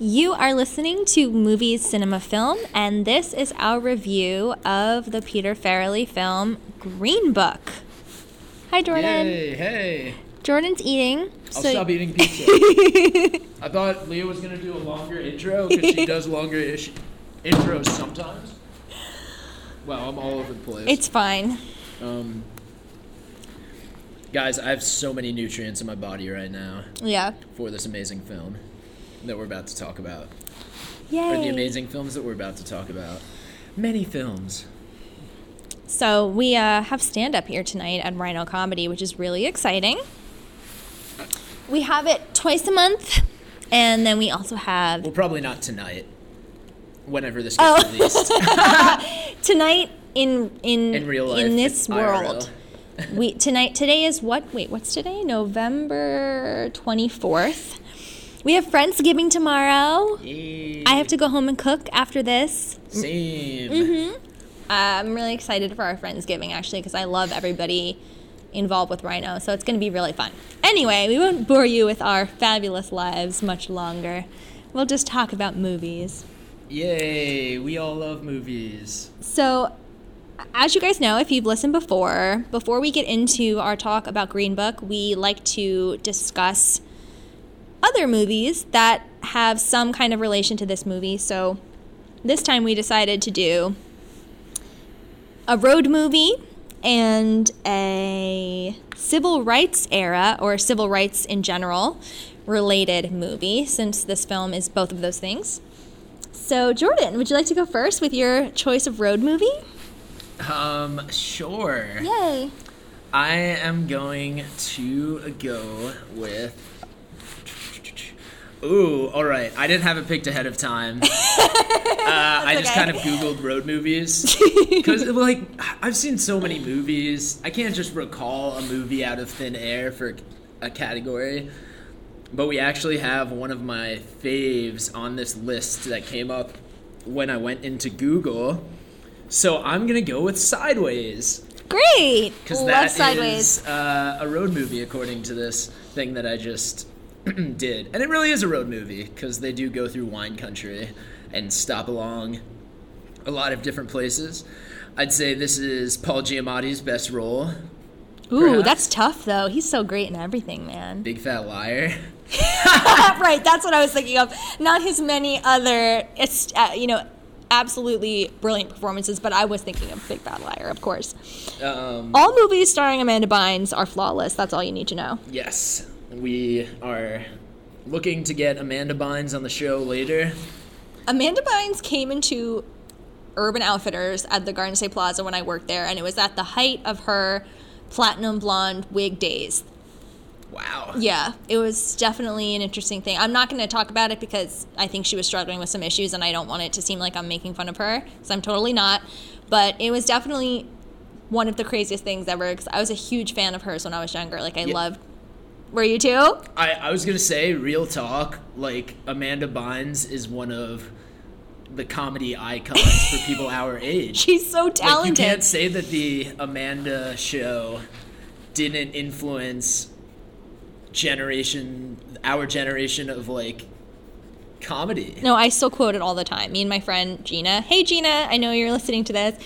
You are listening to Movies Cinema Film, and this is our review of the Peter Farrelly film Green Book. Hi, Jordan. Yay, hey. Jordan's eating. I'll stop eating pizza. I thought Leah was going to do a longer intro, because she does longer-ish intros sometimes. Wow, I'm all over the place. It's fine. Guys, I have so many nutrients in my body right now. Yeah. For this amazing film that we're about to talk about. Yay. Or the amazing films that we're about to talk about. Many films. So we have stand-up here tonight at Rhino Comedy, which is really exciting. We have it twice a month, and then we also have... Well, probably not tonight, whenever this gets released. Tonight in real life, in this world. IRL. Today is what? Wait, what's today? November 24th. We have Friendsgiving tomorrow. Yay. I have to go home and cook after this. Same. Mm-hmm. I'm really excited for our Friendsgiving, actually, because I love everybody involved with Rhino, so it's going to be really fun. Anyway, we won't bore you with our fabulous lives much longer. We'll just talk about movies. Yay, we all love movies. So, as you guys know, if you've listened before we get into our talk about Green Book, we like to discuss other movies that have some kind of relation to this movie. So, this time we decided to do a road movie and a civil rights era, or civil rights in general, related movie, since this film is both of those things. So, Jordan, would you like to go first with your choice of road movie? Sure. Yay. I am going to go with... Ooh, all right. I didn't have it picked ahead of time. I just kind of Googled road movies. Because, like, I've seen so many movies. I can't just recall a movie out of thin air for a category. But we actually have one of my faves on this list that came up when I went into Google. So I'm going to go with Sideways. Great. Because that Sideways is a road movie, according to this thing that I just... did. And it really is a road movie, because they do go through wine country and stop along a lot of different places. I'd say this is Paul Giamatti's best role. Ooh, perhaps. That's tough, though. He's so great in everything, man. Big Fat Liar. Right, that's what I was thinking of. Not his many other, absolutely brilliant performances, but I was thinking of Big Fat Liar, of course. All movies starring Amanda Bynes are flawless. That's all you need to know. Yes. We are looking to get Amanda Bynes on the show later. Amanda Bynes came into Urban Outfitters at the Garden State Plaza when I worked there, and it was at the height of her platinum blonde wig days. Wow. Yeah, it was definitely an interesting thing. I'm not going to talk about it because I think she was struggling with some issues, and I don't want it to seem like I'm making fun of her, because I'm totally not. But it was definitely one of the craziest things ever, because I was a huge fan of hers when I was younger. Like, I loved... Were you too? I was going to say, real talk, like, Amanda Bynes is one of the comedy icons for people our age. She's so talented. Like, you can't say that the Amanda show didn't influence our generation of, like, comedy. No, I still quote it all the time. Me and my friend Gina. Hey, Gina, I know you're listening to this.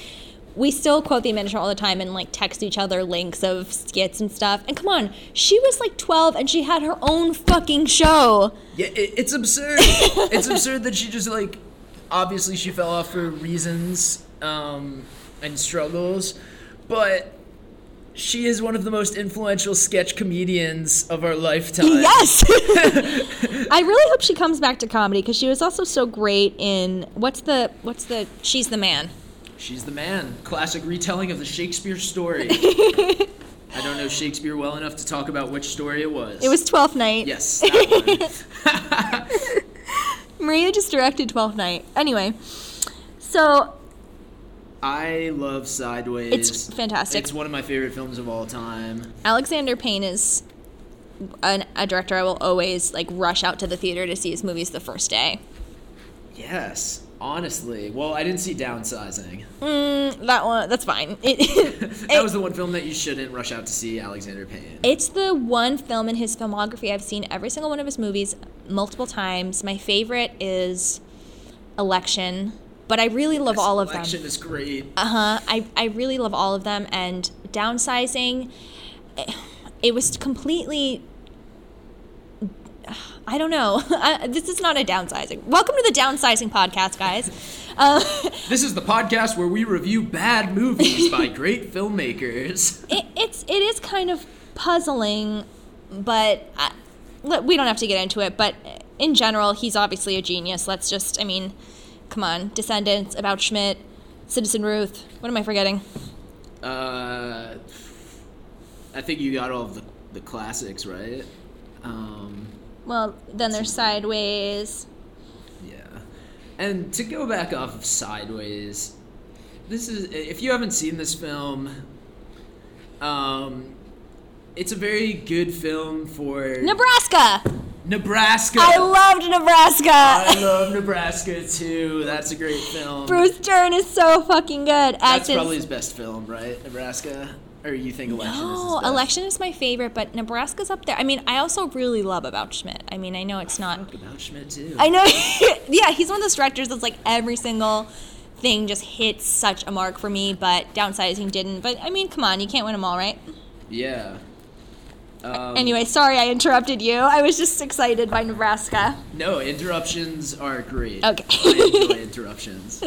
We still quote the Amanda show all the time and, like, text each other links of skits and stuff. And come on, she was, like, 12 and she had her own fucking show. Yeah, it's absurd. It's absurd that she just, like, obviously she fell off for reasons and struggles. But she is one of the most influential sketch comedians of our lifetime. Yes! I really hope she comes back to comedy, because she was also so great in, what's the, She's the Man. She's the Man. Classic retelling of the Shakespeare story. I don't know Shakespeare well enough to talk about which story it was. It was Twelfth Night. Yes, that one. Maria just directed Twelfth Night. Anyway, so... I love Sideways. It's fantastic. It's one of my favorite films of all time. Alexander Payne is a director I will always, like, rush out to the theater to see his movies the first day. Yes. Honestly, well, I didn't see Downsizing. That one, that's fine. That was the one film that you shouldn't rush out to see, Alexander Payne. It's the one film in his filmography I've seen every single one of his movies multiple times. My favorite is Election, but I really love all of them. Election is great. I really love all of them, and Downsizing, it was completely... I don't know. This is not a downsizing. Welcome to the Downsizing podcast, guys. This is the podcast where we review bad movies by great filmmakers. It is kind of puzzling, but we don't have to get into it. But in general, he's obviously a genius. Let's just, come on. Descendants, About Schmidt, Citizen Ruth. What am I forgetting? I think you got all of the classics, right? Well, then there's Sideways. Yeah. And to go back off of Sideways, if you haven't seen this film, it's a very good film for... Nebraska! I loved Nebraska! I love Nebraska, too. That's a great film. Bruce Dern is so fucking good. That's probably his best film, right? Nebraska? Or you think Election is his best? No, Election is my favorite, but Nebraska's up there. I also really love About Schmidt. I know it's not... I love About Schmidt, too. I know. Yeah, he's one of those directors that's like every single thing just hits such a mark for me, but Downsizing didn't. But, come on. You can't win them all, right? Yeah. Anyway, sorry I interrupted you. I was just excited by Nebraska. No, interruptions are great. Okay. I enjoy interruptions,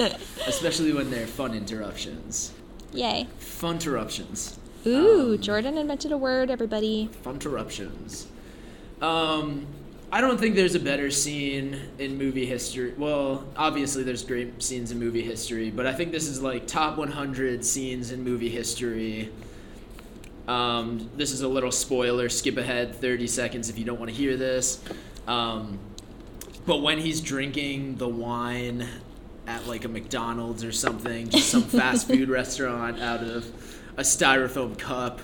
especially when they're fun interruptions. Yay. Fun interruptions. Ooh, Jordan invented a word, everybody. Funterruptions. I don't think there's a better scene in movie history. Well, obviously there's great scenes in movie history, but I think this is like top 100 scenes in movie history. This is a little spoiler. Skip ahead 30 seconds if you don't want to hear this. But when he's drinking the wine at like a McDonald's or something, just some fast food restaurant out of a styrofoam cup.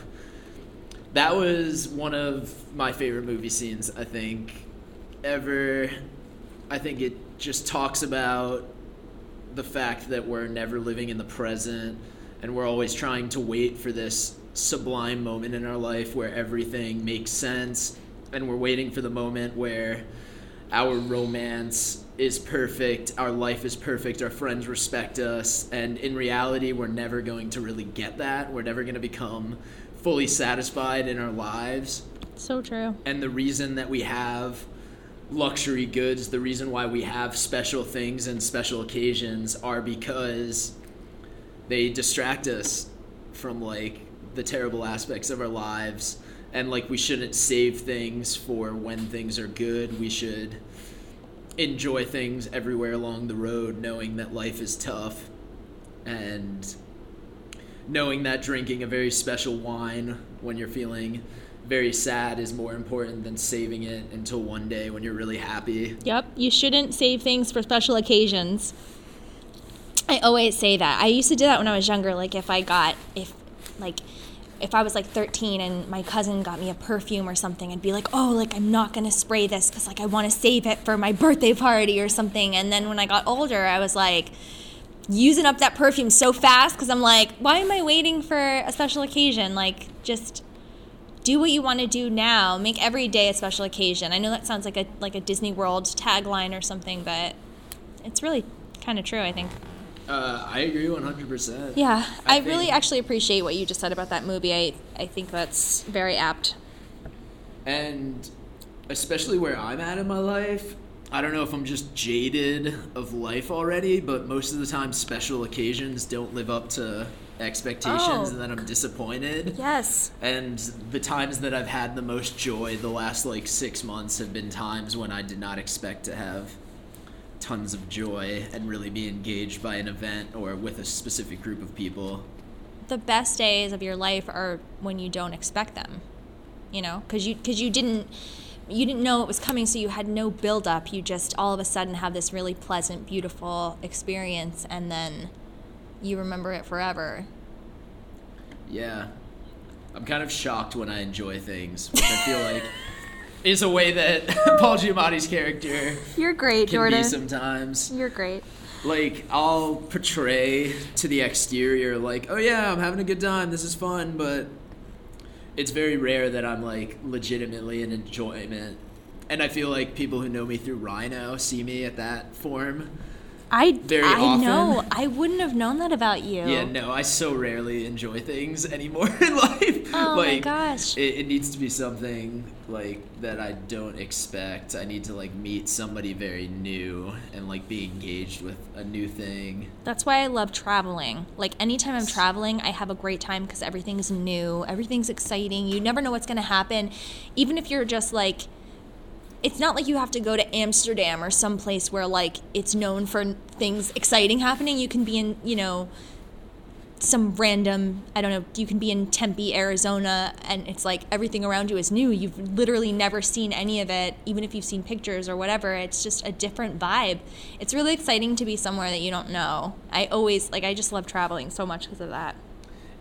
That was one of my favorite movie scenes, I think, ever. I think it just talks about the fact that we're never living in the present and we're always trying to wait for this sublime moment in our life where everything makes sense, and we're waiting for the moment where our romance is perfect, our life is perfect, our friends respect us, and in reality, we're never going to really get that. We're never going to become fully satisfied in our lives. So true. And the reason that we have luxury goods, the reason why we have special things and special occasions are because they distract us from, the terrible aspects of our lives. And, we shouldn't save things for when things are good. We should enjoy things everywhere along the road, knowing that life is tough and knowing that drinking a very special wine when you're feeling very sad is more important than saving it until one day when you're really happy. Yep, you shouldn't save things for special occasions. I always say that. I used to do that when I was younger. If I was 13 and my cousin got me a perfume or something, I'd be I'm not going to spray this because I want to save it for my birthday party or something. And then when I got older, I was using up that perfume so fast because I'm why am I waiting for a special occasion? Just do what you want to do now. Make every day a special occasion. I know that sounds like a Disney World tagline or something, but it's really kind of true, I think. I agree 100%. Yeah, I really actually appreciate what you just said about that movie. I think that's very apt. And especially where I'm at in my life, I don't know if I'm just jaded of life already, but most of the time special occasions don't live up to expectations, and then I'm disappointed. Yes. And the times that I've had the most joy the last 6 months have been times when I did not expect to have tons of joy and really be engaged by an event or with a specific group of people. The best days of your life are when you don't expect them, because you didn't know it was coming, so you had no build up. You just all of a sudden have this really pleasant, beautiful experience, and then you remember it forever. Yeah, I'm kind of shocked when I enjoy things, which I feel like is a way that Paul Giamatti's character You're great, can Jordan. Be sometimes. You're great. like, I'll portray to the exterior, like, oh yeah, I'm having a good time, this is fun, but it's very rare that I'm, like, legitimately in enjoyment. And I feel like people who know me through Rhino see me at that form. I know. I wouldn't have known that about you. Yeah, no, I so rarely enjoy things anymore in life. Oh, like, my gosh. It needs to be something, like, that I don't expect. I need to, like, meet somebody very new and, like, be engaged with a new thing. That's why I love traveling. Like, anytime I'm traveling, I have a great time because everything's new. Everything's exciting. You never know what's going to happen. Even if you're just, like... It's not like you have to go to Amsterdam or some place where, like, it's known for things exciting happening. You can be in, you know, some random, I don't know, you can be in Tempe, Arizona, and it's like everything around you is new. You've literally never seen any of it, even if you've seen pictures or whatever. It's just a different vibe. It's really exciting to be somewhere that you don't know. I always, like, I just love traveling so much because of that.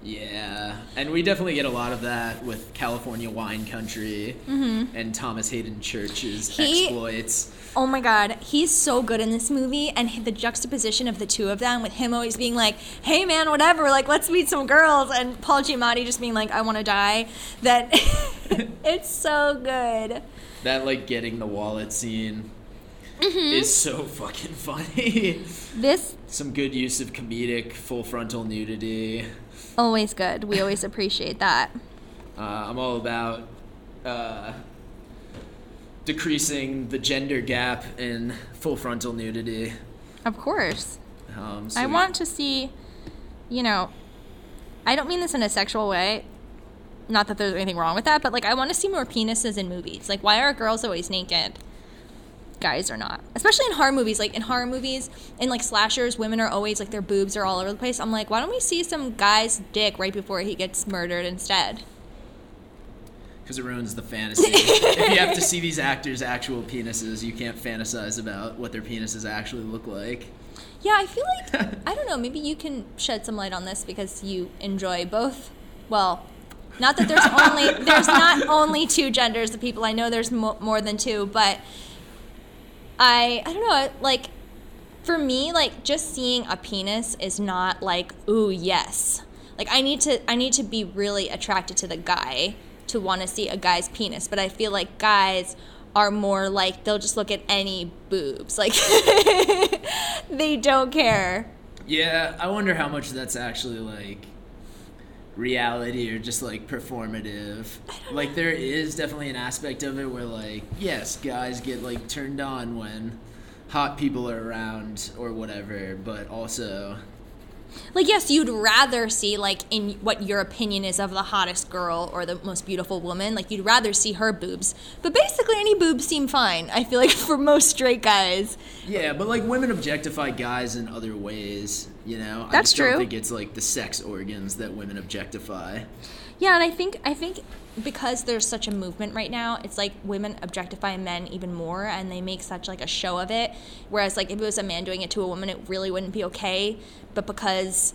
Yeah, and we definitely get a lot of that with California wine country and Thomas Hayden Church's exploits. Oh my God, he's so good in this movie, and the juxtaposition of the two of them with him always being like, hey man, whatever, like, let's meet some girls, and Paul Giamatti just being like, I want to die, that it's so good. That, like, getting the wallet scene is so fucking funny. Some good use of comedic full frontal nudity. Always good. We always appreciate that. I'm all about decreasing the gender gap in full frontal nudity. Of course. So I want to see, you know, I don't mean this in a sexual way. Not that there's anything wrong with that, but, like, I want to see more penises in movies. Like, why are girls always naked? Guys are not, especially in horror movies. Like, in horror movies and, like, slashers, women are always, like, their boobs are all over the place. I'm like, why don't we see some guy's dick right before he gets murdered instead? Because it ruins the fantasy. If you have to see these actors' actual penises, you can't fantasize about what their penises actually look like. Yeah, I feel like I don't know, maybe you can shed some light on this because you enjoy both. Well, not that there's not only two genders of people. I know there's more than two, but I don't know, like, for me, like, just seeing a penis is not like, ooh, yes. Like, I need to be really attracted to the guy to want to see a guy's penis, but I feel like guys are more like, they'll just look at any boobs. Like, they don't care. Yeah, I wonder how much that's actually, like, reality or just, like, performative. Like, there is definitely an aspect of it where, like, yes, guys get, like, turned on when hot people are around or whatever, but also, like, yes, you'd rather see, like, in what your opinion is of the hottest girl or the most beautiful woman, like, you'd rather see her boobs, but basically any boobs seem fine, I feel like, for most straight guys. Yeah, but, like, women objectify guys in other ways, you know? That's true. I don't think it's, like, the sex organs that women objectify. Yeah, and I think because there's such a movement right now, it's like women objectify men even more, and they make such, like, a show of it, whereas, like, if it was a man doing it to a woman, it really wouldn't be okay, but because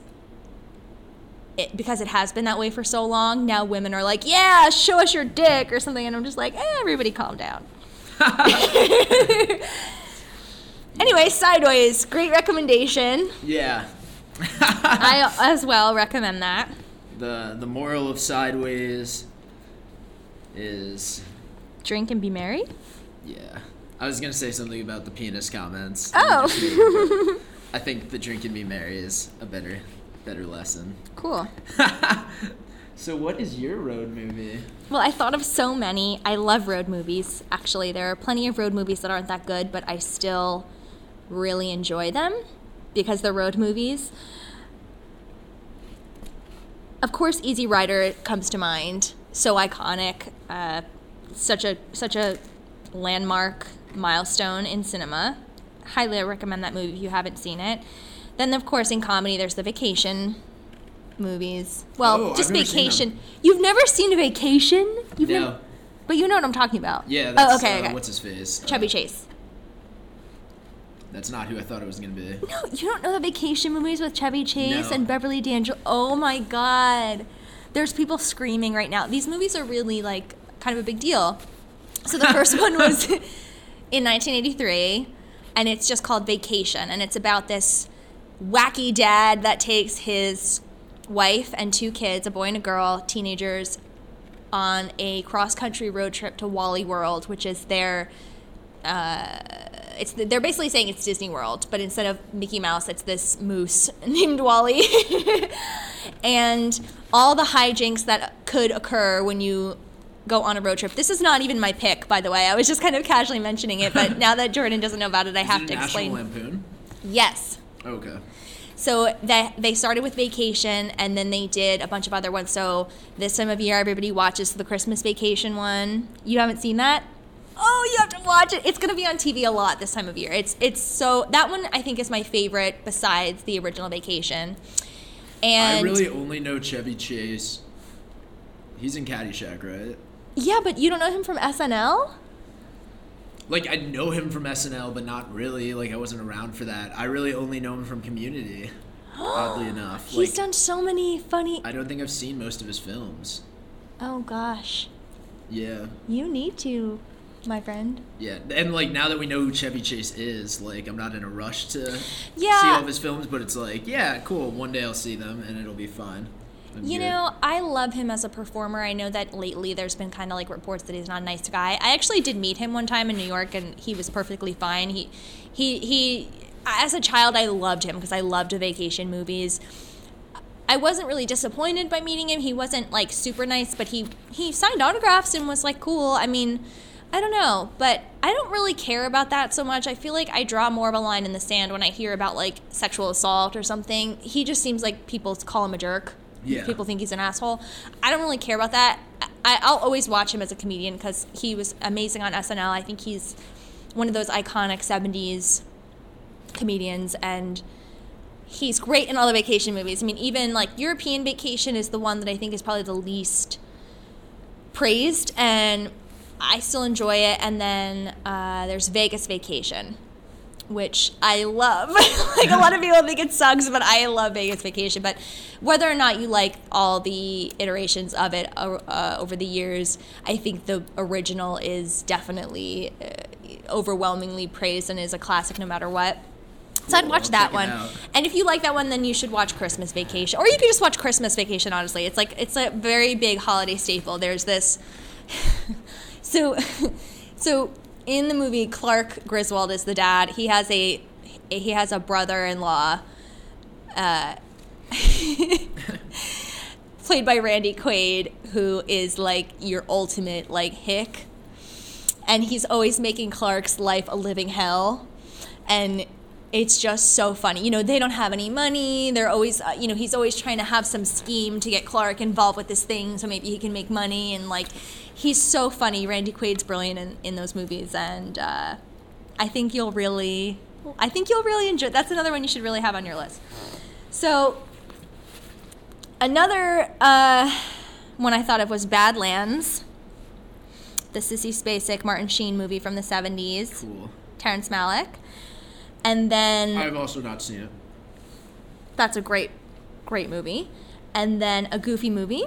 it has been that way for so long, now women are like, yeah, show us your dick or something, and I'm just like, everybody calm down. Anyway, Sideways, great recommendation. Yeah. I as well recommend that. The moral of Sideways is... Drink and be merry? Yeah. I was going to say something about the penis comments. Oh. I think the drink and be merry is a better lesson. Cool. So what is your road movie? Well, I thought of so many. I love road movies, actually. There are plenty of road movies that aren't that good, but I still really enjoy them because they're road movies. Of course, Easy Rider comes to mind. So iconic, such a landmark milestone in cinema. Highly recommend that movie if you haven't seen it. Then, of course, in comedy, there's the Vacation movies. Well, just Vacation. You've never seen a Vacation? No. But you know what I'm talking about. Yeah. That's, okay. What's his face? Chevy Chase. That's not who I thought it was going to be. No, you don't know the Vacation movies with Chevy Chase and Beverly D'Angelo? Oh, my God. There's people screaming right now. These movies are really, like, kind of a big deal. So the first one was in 1983. and it's just called Vacation, and it's about this wacky dad that takes his wife and two kids, a boy and a girl, teenagers, on a cross-country road trip to Wally World, which is their they're basically saying it's Disney World, but instead of Mickey Mouse, it's this moose named Wally. And all the hijinks that could occur when you go on a road trip. This is not even my pick, by the way. I was just kind of casually mentioning it, but now that Jordan doesn't know about it, I have to explain. National Lampoon? Yes. Okay. So they started with Vacation, and then they did a bunch of other ones. So this time of year, everybody watches the Christmas Vacation one. You haven't seen that? Oh, you have to watch it. It's going to be on TV a lot this time of year. It's so that one, I think, is my favorite besides the original Vacation. And I really only know Chevy Chase. He's in Caddyshack, right? Yeah, but you don't know him from SNL? Like, I know him from SNL, but not really. Like, I wasn't around for that. I really only know him from Community, oddly enough. He's like, done so many funny... I don't think I've seen most of his films. Oh, gosh. Yeah. You need to, my friend. Yeah, and, like, now that we know who Chevy Chase is, like, I'm not in a rush to see all of his films, but it's like, yeah, cool, one day I'll see them, and it'll be fine. You know, I love him as a performer. I know that lately there's been kind of like reports that he's not a nice guy. I actually did meet him one time in New York, and he was perfectly fine. He as a child, I loved him because I loved vacation movies. I wasn't really disappointed by meeting him. He wasn't like super nice, but he signed autographs and was like cool. I mean, I don't know, but I don't really care about that so much. I feel like I draw more of a line in the sand when I hear about like sexual assault or something. He just seems like people call him a jerk. Yeah. People think he's an asshole. I don't really care about that. I'll always watch him as a comedian because he was amazing on SNL. I think he's one of those iconic 70s comedians, and he's great in all the vacation movies. I mean, even like European Vacation is the one that I think is probably the least praised, and I still enjoy it. And then there's Vegas Vacation, which I love. Like, a lot of people think it sucks, but I love Vegas Vacation. But whether or not you like all the iterations of it over the years, I think the original is definitely overwhelmingly praised and is a classic no matter what. So I'd watch that one. And if you like that one, then you should watch Christmas Vacation. Or you could just watch Christmas Vacation, honestly. It's like, it's a very big holiday staple. There's this... So... In the movie, Clark Griswold is the dad. He has a brother-in-law, played by Randy Quaid, who is like your ultimate like hick, and he's always making Clark's life a living hell, and it's just so funny. You know, they don't have any money. They're always, he's always trying to have some scheme to get Clark involved with this thing so maybe he can make money. And, like, he's so funny. Randy Quaid's brilliant in those movies. And I think you'll really enjoy it. That's another one you should really have on your list. So another one I thought of was Badlands, the Sissy Spacek, Martin Sheen movie from the 70s. Cool. Terrence Malick. And then... I've also not seen it. That's a great, great movie. And then a goofy movie.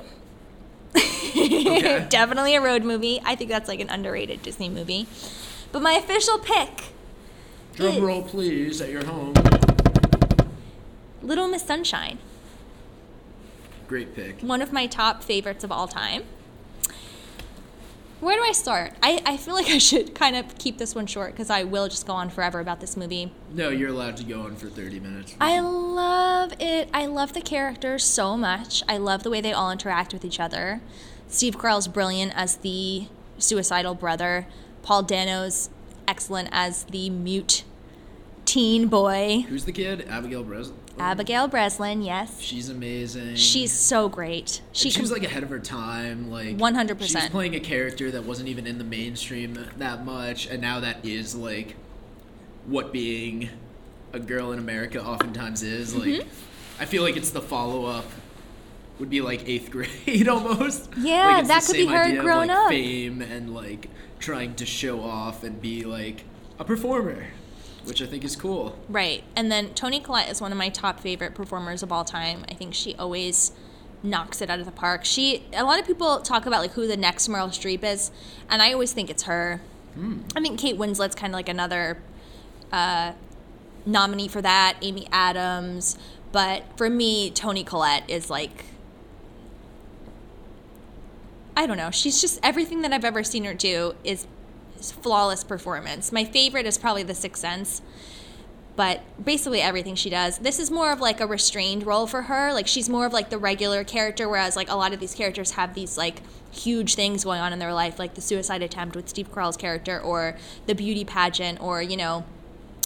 Okay. Definitely a road movie. I think that's like an underrated Disney movie. But my official pick... Drum roll, please, at your home. Little Miss Sunshine. Great pick. One of my top favorites of all time. Where do I start? I feel like I should kind of keep this one short because I will just go on forever about this movie. No, you're allowed to go on for 30 minutes. I love it. I love the characters so much. I love the way they all interact with each other. Steve Carell's brilliant as the suicidal brother. Paul Dano's excellent as the mute teen boy. Who's the kid? Abigail Breslin? Abigail Breslin, yes. She's amazing. She's so great. She was like ahead of her time. Like 100%. She's playing a character that wasn't even in the mainstream that much, and now that is like what being a girl in America oftentimes is. Like, mm-hmm. I feel like it's the follow-up. Would be like 8th grade almost. Yeah, like that could be her grown up. Fame and like trying to show off and be like a performer. Which I think is cool. Right. And then Toni Collette is one of my top favorite performers of all time. I think she always knocks it out of the park. A lot of people talk about like who the next Meryl Streep is, and I always think it's her. I think Kate Winslet's kind of like another nominee for that, Amy Adams. But for me, Toni Collette is like, I don't know. She's just, everything that I've ever seen her do is flawless performance. My favorite is probably The Sixth Sense. But basically everything she does. This is more of like a restrained role for her. Like she's more of like the regular character, whereas like a lot of these characters have these like huge things going on in their life, like the suicide attempt with Steve Carell's character, or the beauty pageant, or, you know,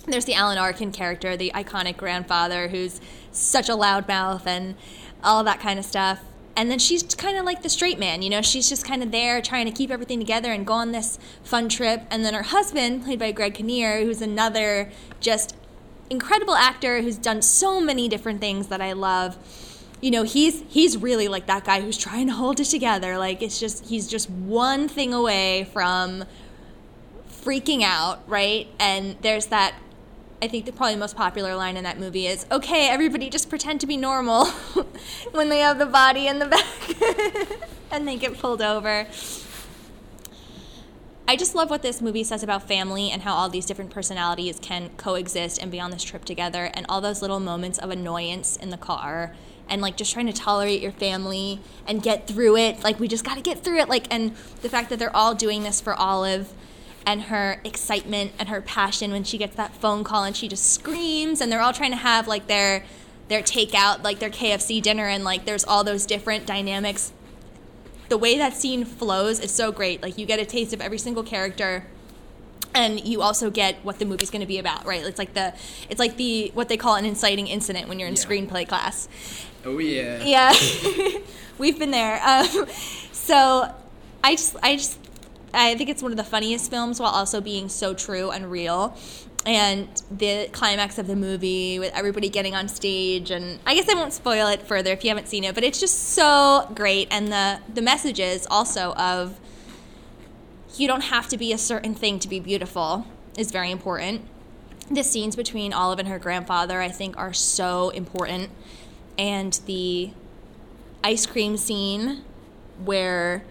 there's the Alan Arkin character, the iconic grandfather who's such a loudmouth and all that kind of stuff. And then she's kind of like the straight man, you know, she's just kind of there trying to keep everything together and go on this fun trip. And then her husband, played by Greg Kinnear, who's another just incredible actor who's done so many different things that I love. You know, he's really like that guy who's trying to hold it together. Like, it's just, he's just one thing away from freaking out, right? And there's that, I think the probably most popular line in that movie is, okay, everybody just pretend to be normal when they have the body in the back and they get pulled over. I just love what this movie says about family and how all these different personalities can coexist and be on this trip together, and all those little moments of annoyance in the car and like just trying to tolerate your family and get through it. Like, we just got to get through it. Like, and the fact that they're all doing this for Olive and her excitement and her passion when she gets that phone call and she just screams, and they're all trying to have like their takeout, like their KFC dinner, and like there's all those different dynamics. The way that scene flows is so great. Like, you get a taste of every single character, and you also get what the movie's going to be about, right? It's like the what they call an inciting incident when you're in screenplay class. Oh yeah. Yeah, we've been there. So I think it's one of the funniest films, while also being so true and real. And the climax of the movie with everybody getting on stage, and I guess I won't spoil it further if you haven't seen it, but it's just so great. And the messages also of, you don't have to be a certain thing to be beautiful, is very important. The scenes between Olive and her grandfather, I think, are so important. And the ice cream scene where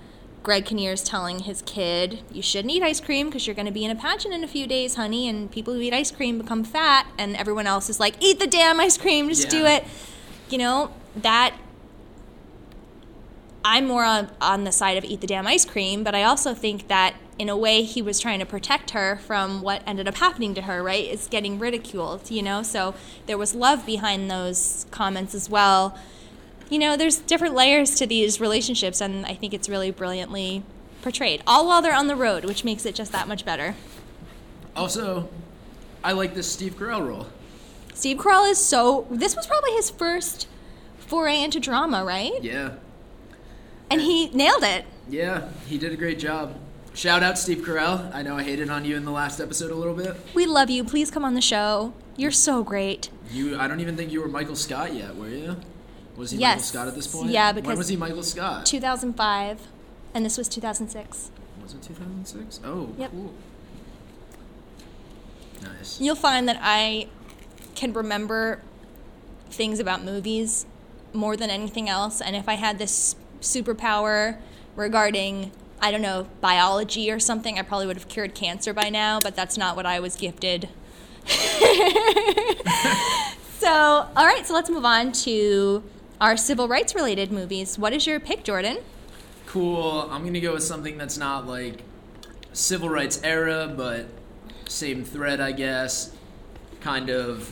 Greg Kinnear's telling his kid, you shouldn't eat ice cream because you're going to be in a pageant in a few days, honey, and people who eat ice cream become fat, and everyone else is like, eat the damn ice cream, just do it. You know, that, I'm more on the side of eat the damn ice cream, but I also think that in a way he was trying to protect her from what ended up happening to her, right? It's getting ridiculed, you know? So there was love behind those comments as well. You know, there's different layers to these relationships, and I think it's really brilliantly portrayed, all while they're on the road, which makes it just that much better. Also, I like this Steve Carell role. Steve Carell is so... This was probably his first foray into drama, right? Yeah. And he nailed it. Yeah, he did a great job. Shout out Steve Carell. I know I hated on you in the last episode a little bit. We love you. Please come on the show. You're so great. I don't even think you were Michael Scott yet, were you? Was he Michael Scott at this point? Yeah, because... When was he Michael Scott? 2005, and this was 2006. Was it 2006? Oh, yep. Cool. Nice. You'll find that I can remember things about movies more than anything else, and if I had this superpower regarding, I don't know, biology or something, I probably would have cured cancer by now, but that's not what I was gifted. So, all right, so let's move on to... our civil rights-related movies. What is your pick, Jordan? Cool. I'm going to go with something that's not, like, civil rights era, but same thread, I guess. Kind of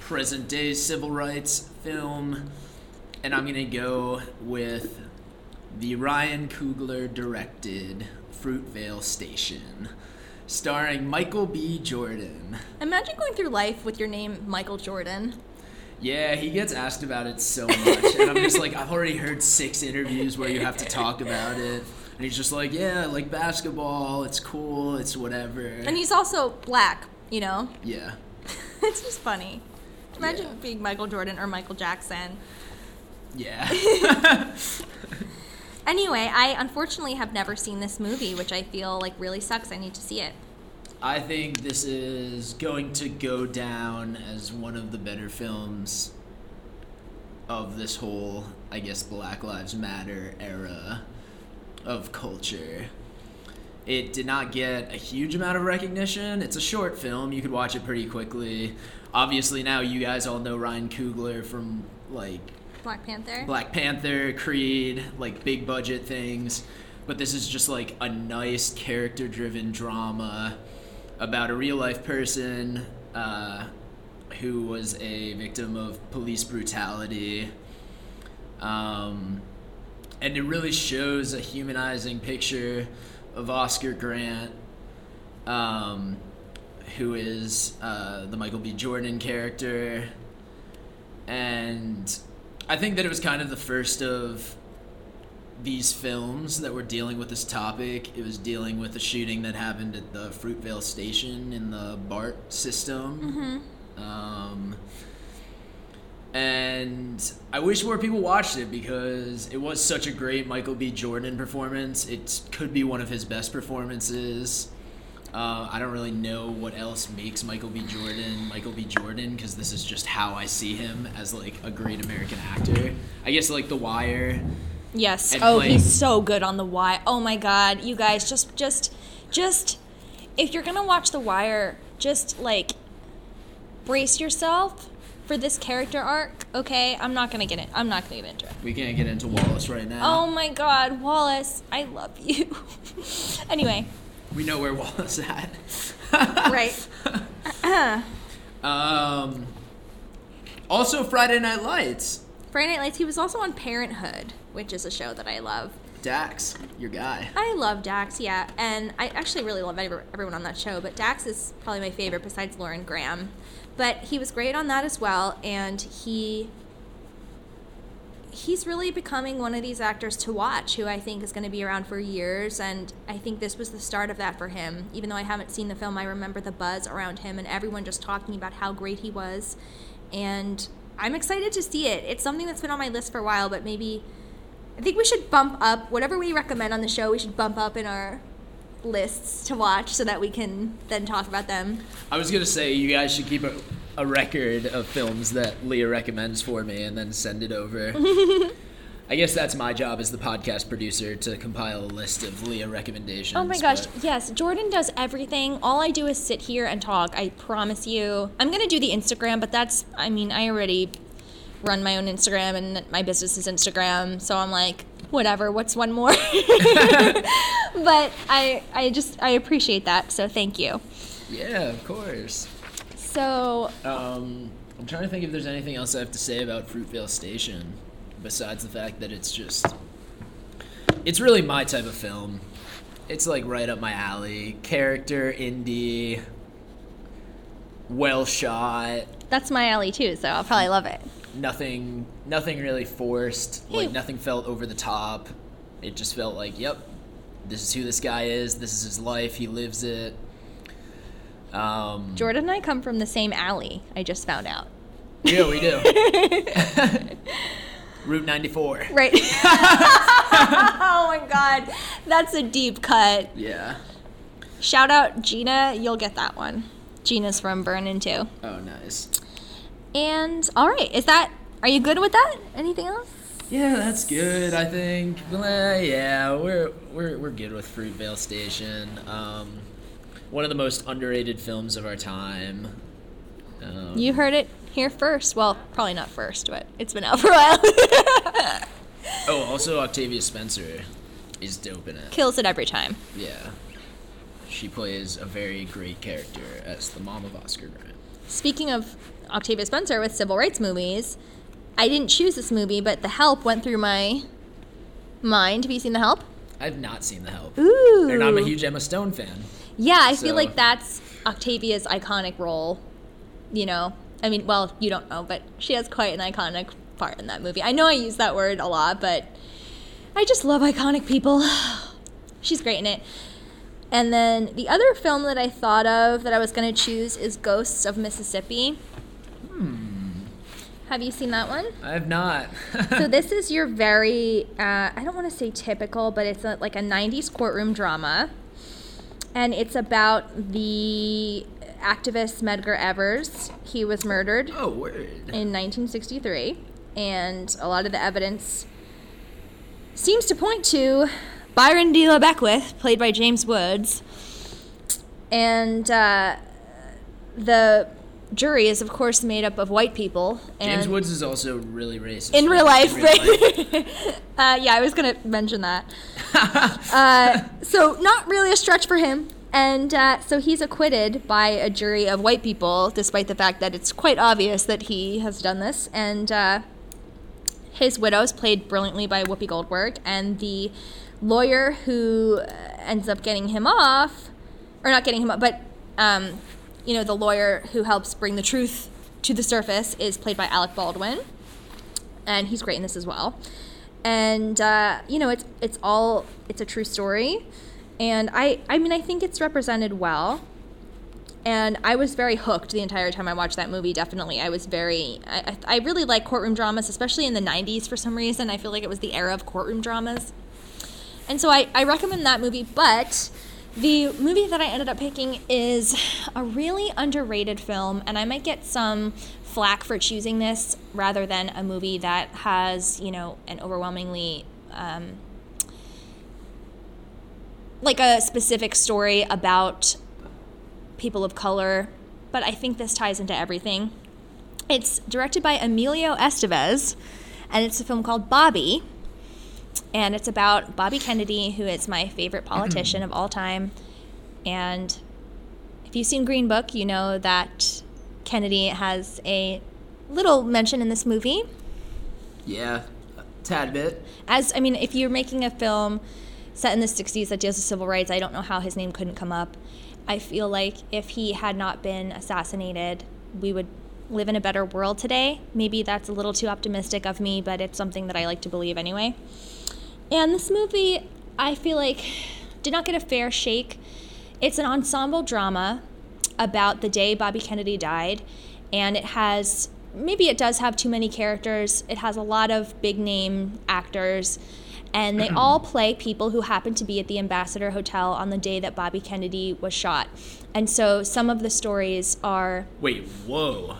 present-day civil rights film. And I'm going to go with the Ryan Coogler-directed Fruitvale Station, starring Michael B. Jordan. Imagine going through life with your name Michael Jordan. Yeah, he gets asked about it so much, and I'm just like, I've already heard 6 interviews where you have to talk about it, and he's just like, yeah, like basketball, it's cool, it's whatever. And he's also black, you know? Yeah. It's just funny. Imagine being Michael Jordan or Michael Jackson. Yeah. Anyway, I unfortunately have never seen this movie, which I feel like really sucks. I need to see it. I think this is going to go down as one of the better films of this whole, I guess, Black Lives Matter era of culture. It did not get a huge amount of recognition. It's a short film. You could watch it pretty quickly. Obviously, now you guys all know Ryan Coogler from, like... Black Panther, Creed, like, big budget things. But this is just, like, a nice character-driven drama about a real-life person who was a victim of police brutality. And it really shows a humanizing picture of Oscar Grant, who is the Michael B. Jordan character. And I think that it was kind of the first of these films that were dealing with this topic. It was dealing with a shooting that happened at the Fruitvale Station in the BART system. Mm-hmm. And I wish more people watched it because it was such a great Michael B. Jordan performance. It could be one of his best performances. I don't really know what else makes Michael B. Jordan because this is just how I see him as, like, a great American actor. I guess, like, The Wire. Yes. Oh, he's so good on The Wire. Oh, my God. You guys, just if you're going to watch The Wire, just, like, brace yourself for this character arc. Okay, I'm not gonna get into it. We can't get into Wallace right now. Oh my God, Wallace, I love you. Anyway. We know where Wallace is at. Right. Also Friday Night Lights. He was also on Parenthood, which is a show that I love. Dax, your guy. I love Dax, yeah. And I actually really love everyone on that show, but Dax is probably my favorite besides Lauren Graham. But he was great on that as well, and he's really becoming one of these actors to watch who I think is going to be around for years, and I think this was the start of that for him. Even though I haven't seen the film, I remember the buzz around him and everyone just talking about how great he was, and I'm excited to see it. It's something that's been on my list for a while, but maybe I think we should bump up whatever we recommend on the show. We should bump up in our lists to watch so that we can then talk about them. I was gonna say you guys should keep a record of films that Leah recommends for me and then send it over. I guess that's my job as the podcast producer to compile a list of Leah recommendations. Oh my gosh, yes, Jordan does everything. All I do is sit here and talk, I promise you. I'm gonna do the Instagram, but that's, I mean, I already run my own Instagram and my business is Instagram, so I'm like, whatever, what's one more? But I appreciate that, so thank you. Yeah, of course. So I'm trying to think if there's anything else I have to say about Fruitvale Station besides the fact that it's really my type of film. It's like right up my alley. Character, indie, well shot. That's my alley too, so I'll probably love it. Nothing really forced, like nothing felt over the top. It just felt like, yep, this is who this guy is, this is his life, he lives it. Jordan and I come from the same alley, I just found out. Yeah, we do. Route 94. Right. Oh my God, that's a deep cut. Yeah. Shout out Gina, you'll get that one. Gina's from Vernon too. Oh, nice. And, all right, are you good with that? Anything else? Yeah, that's good, I think. Yeah, we're good with Fruitvale Station. One of the most underrated films of our time. You heard it here first. Well, probably not first, but it's been out for a while. Oh, also Octavia Spencer is dope in it. Kills it every time. Yeah. She plays a very great character as the mom of Oscar Grant. Speaking of Octavia Spencer with civil rights movies, I didn't choose this movie, but The Help went through my mind. Have you seen The Help? I've not seen The Help. Ooh. And I'm a huge Emma Stone fan. Yeah, I feel like that's Octavia's iconic role, you know. I mean, well, you don't know, but she has quite an iconic part in that movie. I know I use that word a lot, but I just love iconic people. She's great in it. And then the other film that I thought of that I was going to choose is Ghosts of Mississippi. Have you seen that one? I have not. So this is your very, I don't want to say typical, but it's like a 90s courtroom drama. And it's about the activist Medgar Evers. He was murdered in 1963. And a lot of the evidence seems to point to Byron Dealer Beckwith, played by James Woods, and the jury is, of course, made up of white people. And James Woods is also really racist. In real life, right? Yeah, I was going to mention that. So not really a stretch for him. And so he's acquitted by a jury of white people, despite the fact that it's quite obvious that he has done this. And his widow is played brilliantly by Whoopi Goldberg. And the lawyer who ends up getting him off, or not getting him off, but, you know, the lawyer who helps bring the truth to the surface is played by Alec Baldwin. And he's great in this as well. And, you know, it's a true story. And I mean, I think it's represented well. And I was very hooked the entire time I watched that movie, definitely. I really like courtroom dramas, especially in the 90s for some reason. I feel like it was the era of courtroom dramas. And so I recommend that movie. But the movie that I ended up picking is a really underrated film. And I might get some flack for choosing this rather than a movie that has, you know, an overwhelmingly... like a specific story about people of color, but I think this ties into everything. It's directed by Emilio Estevez, and it's a film called Bobby, and it's about Bobby Kennedy, who is my favorite politician of all time. And if you've seen Green Book, you know that Kennedy has a little mention in this movie. Yeah, a tad bit. I mean, if you're making a film set in the 60s that deals with civil rights, I don't know how his name couldn't come up. I feel like if he had not been assassinated, we would live in a better world today. Maybe that's a little too optimistic of me, but it's something that I like to believe anyway. And this movie, I feel like, did not get a fair shake. It's an ensemble drama about the day Bobby Kennedy died, and it does have too many characters. It has a lot of big-name actors, and they all play people who happened to be at the Ambassador Hotel on the day that Bobby Kennedy was shot. And so some of the stories are... Wait, whoa.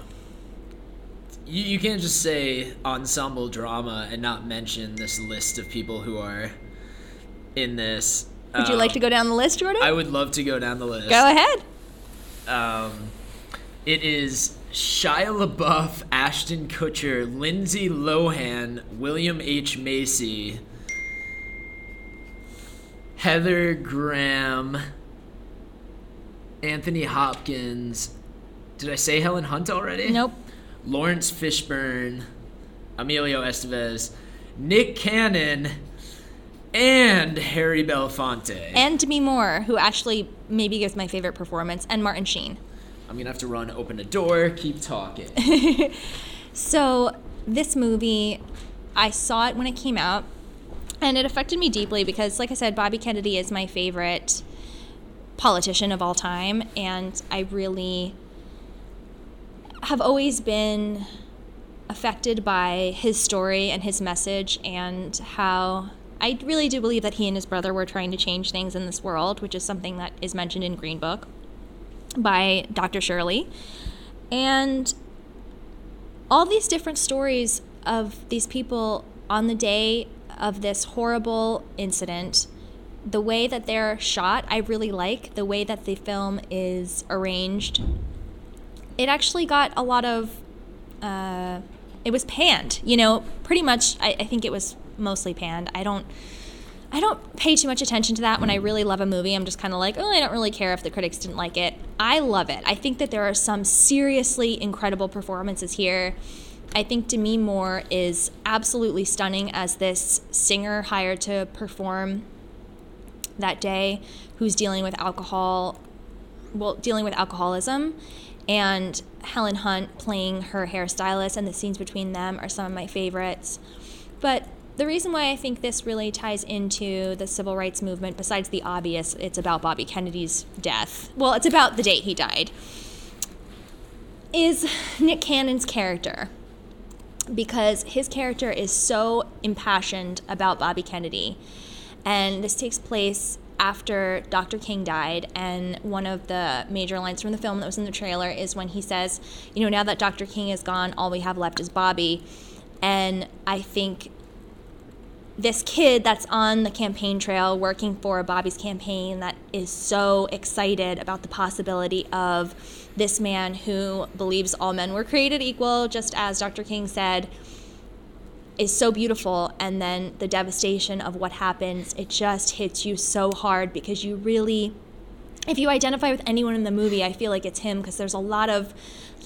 You can't just say ensemble drama and not mention this list of people who are in this. Would you like to go down the list, Jordan? I would love to go down the list. Go ahead. It is... Shia LaBeouf, Ashton Kutcher, Lindsay Lohan, William H. Macy... Heather Graham, Anthony Hopkins. Did I say Helen Hunt already? Nope. Lawrence Fishburne, Emilio Estevez, Nick Cannon, and Harry Belafonte. And Demi Moore, who actually maybe gives my favorite performance, and Martin Sheen. I'm going to have to run, open a door, keep talking. So this movie, I saw it when it came out. And it affected me deeply because, like I said, Bobby Kennedy is my favorite politician of all time. And I really have always been affected by his story and his message and how I really do believe that he and his brother were trying to change things in this world, which is something that is mentioned in Green Book by Dr. Shirley. And all these different stories of these people on the day of this horrible incident, the way that they're shot, I really like the way that the film is arranged. It actually got a lot of it was panned, you know, pretty much. I think it was mostly panned. I don't pay too much attention to that when I really love a movie. I'm just kind of like, oh, I don't really care if the critics didn't like it. I love it. I think that there are some seriously incredible performances here. I think Demi Moore is absolutely stunning as this singer hired to perform that day who's dealing with alcoholism, and Helen Hunt playing her hairstylist, and the scenes between them are some of my favorites. But the reason why I think this really ties into the civil rights movement, besides the obvious, it's about Bobby Kennedy's death. Well, it's about the date he died, is Nick Cannon's character. Because his character is so impassioned about Bobby Kennedy. And this takes place after Dr. King died. And one of the major lines from the film that was in the trailer is when he says, you know, now that Dr. King is gone, all we have left is Bobby. And I think this kid that's on the campaign trail working for Bobby's campaign that is so excited about the possibility of this man who believes all men were created equal, just as Dr. King said, is so beautiful. And then the devastation of what happens, it just hits you so hard because you really, if you identify with anyone in the movie, I feel like it's him, because there's a lot of,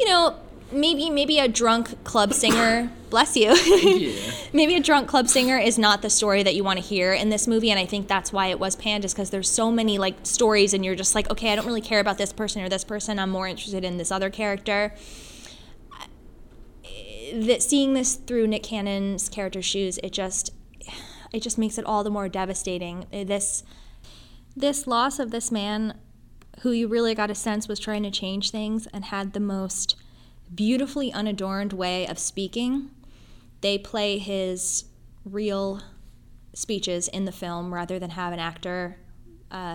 you know, Maybe a drunk club singer, bless you, yeah. Maybe a drunk club singer is not the story that you want to hear in this movie, and I think that's why it was panned, is because there's so many, like, stories, and you're just like, okay, I don't really care about this person or this person, I'm more interested in this other character. That seeing this through Nick Cannon's character's shoes, it just makes it all the more devastating. This loss of this man, who you really got a sense was trying to change things and had the most beautifully unadorned way of speaking. They play his real speeches in the film rather than have an actor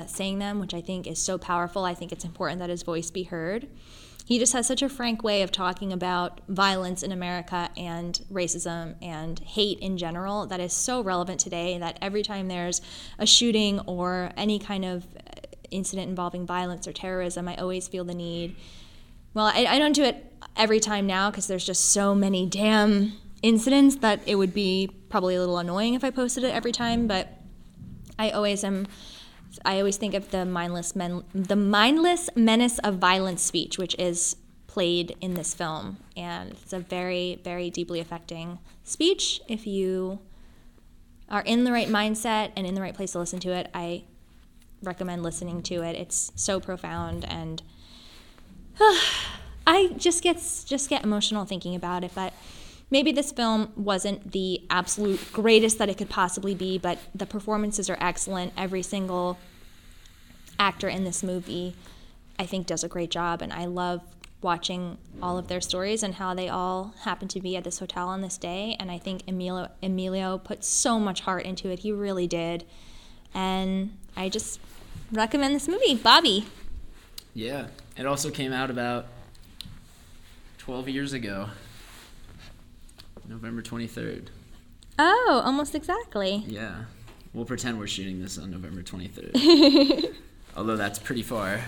saying them, which I think is so powerful. I think it's important that his voice be heard. He just has such a frank way of talking about violence in America and racism and hate in general that is so relevant today, that every time there's a shooting or any kind of incident involving violence or terrorism, I always feel the need. Well, I don't do it every time now because there's just so many damn incidents that it would be probably a little annoying if I posted it every time. But I always think of the mindless menace of violent speech, which is played in this film, and it's a very, very deeply affecting speech. If you are in the right mindset and in the right place to listen to it, I recommend listening to it. It's so profound, and I just get emotional thinking about it. But maybe this film wasn't the absolute greatest that it could possibly be, but the performances are excellent. Every single actor in this movie, I think, does a great job, and I love watching all of their stories and how they all happen to be at this hotel on this day. And I think Emilio put so much heart into it. He really did. And I just recommend this movie. Bobby. Yeah. It also came out about 12 years ago, November 23rd. Oh, almost exactly. Yeah. We'll pretend we're shooting this on November 23rd. Although that's pretty far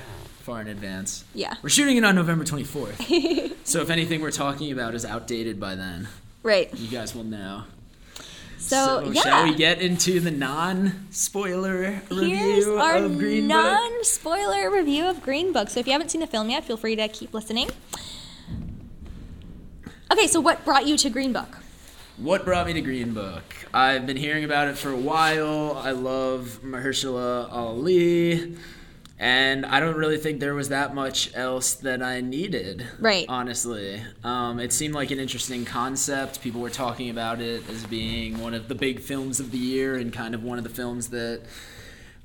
in advance. Yeah. We're shooting it on November 24th. So if anything we're talking about is outdated by then. Right. You guys will know. So yeah. Shall we get into the non-spoiler review of Green Book? Here's our non-spoiler review of Green Book. So if you haven't seen the film yet, feel free to keep listening. Okay, so what brought you to Green Book? What brought me to Green Book? I've been hearing about it for a while. I love Mahershala Ali. And I don't really think there was that much else that I needed, right? Honestly. It seemed like an interesting concept. People were talking about it as being one of the big films of the year and kind of one of the films that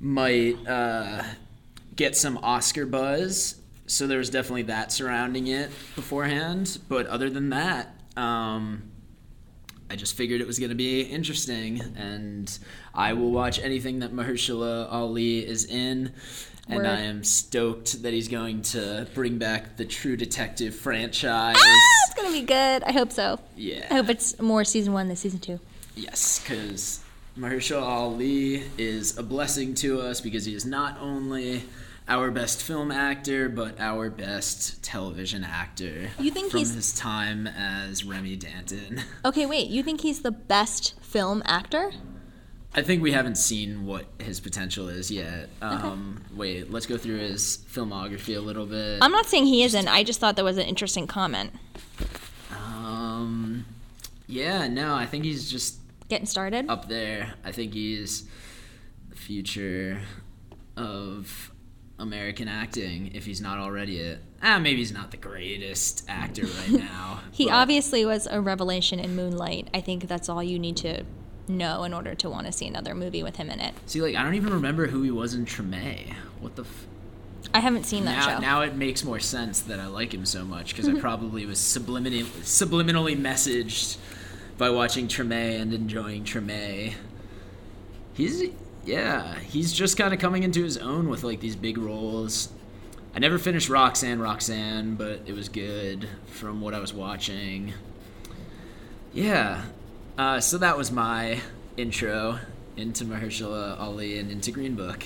might get some Oscar buzz. So there was definitely that surrounding it beforehand. But other than that, I just figured it was going to be interesting, and I will watch anything that Mahershala Ali is in. And word. I am stoked that he's going to bring back the True Detective franchise. Ah, it's going to be good. I hope so. Yeah. I hope it's more season 1 than season 2. Yes, because Mahershala Ali is a blessing to us because he is not only our best film actor, but our best television actor. You think from his time as Remy Danton. Okay, wait. You think he's the best film actor? I think we haven't seen what his potential is yet. Okay. Wait, let's go through his filmography a little bit. I'm not saying he isn't. I just thought that was an interesting comment. Yeah, no, I think he's just getting started up there. I think he's the future of American acting, if he's not already it. Maybe he's not the greatest actor right now. He obviously was a revelation in Moonlight. I think that's all you need to know in order to want to see another movie with him in it. See, like, I don't even remember who he was in Treme. What the I haven't seen that show. Now it makes more sense that I like him so much, because I probably was subliminally messaged by watching Treme and enjoying Treme. He's just kind of coming into his own with, like, these big roles. I never finished Roxanne, but it was good from what I was watching. Yeah. So that was my intro into Mahershala Ali and into Green Book.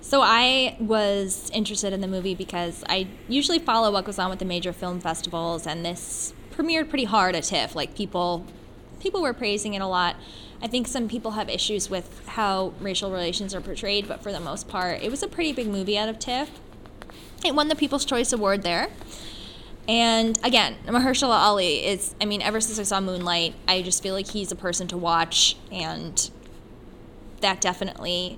So I was interested in the movie because I usually follow what goes on with the major film festivals, and this premiered pretty hard at TIFF. Like, people were praising it a lot. I think some people have issues with how racial relations are portrayed, but for the most part, it was a pretty big movie out of TIFF. It won the People's Choice Award there. And again, Mahershala Ali is, I mean, ever since I saw Moonlight, I just feel like he's a person to watch, and that definitely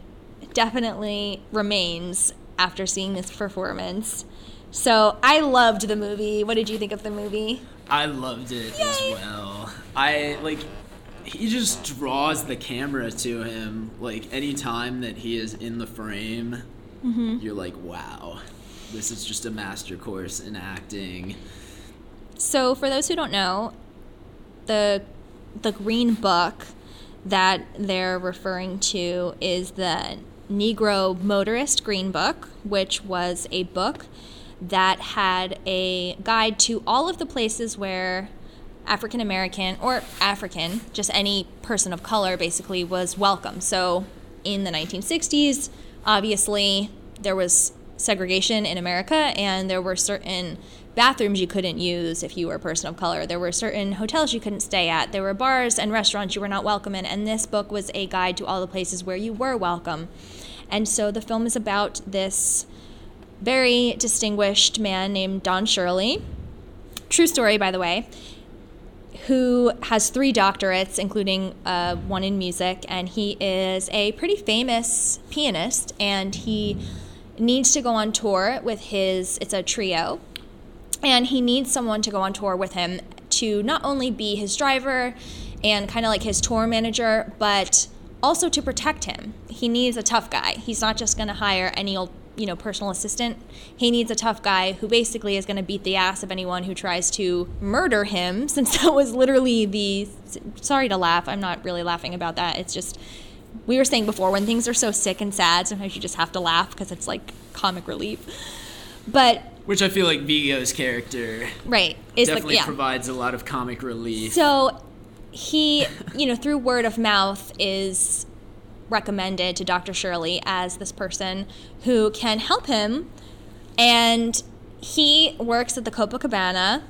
remains after seeing this performance. So I loved the movie. What did you think of the movie? I loved it. Yay. As well. I like, he just draws the camera to him. Like, any time that he is in the frame, mm-hmm. You're like, wow, this is just a master course in acting. So for those who don't know, the Green Book that they're referring to is the Negro Motorist Green Book, which was a book that had a guide to all of the places where African American, or African, just any person of color basically, was welcome. So in the 1960s, obviously, there was segregation in America, and there were certain bathrooms you couldn't use if you were a person of color. There were certain hotels you couldn't stay at. There were bars and restaurants you were not welcome in, and this book was a guide to all the places where you were welcome. And so the film is about this very distinguished man named Don Shirley, true story by the way, who has 3 doctorates, including one in music, and he is a pretty famous pianist, and he needs to go on tour with his, it's a trio, and he needs someone to go on tour with him to not only be his driver and kind of like his tour manager, but also to protect him. He needs a tough guy. He's not just going to hire any old, personal assistant. He needs a tough guy who basically is going to beat the ass of anyone who tries to murder him, since that was literally the, sorry to laugh, I'm not really laughing about that. It's just, we were saying before, when things are so sick and sad, sometimes you just have to laugh because it's like comic relief. But which I feel like Vigo's character, right, is definitely like, yeah, provides a lot of comic relief. So he, through word of mouth, is recommended to Dr. Shirley as this person who can help him. And he works at the Copacabana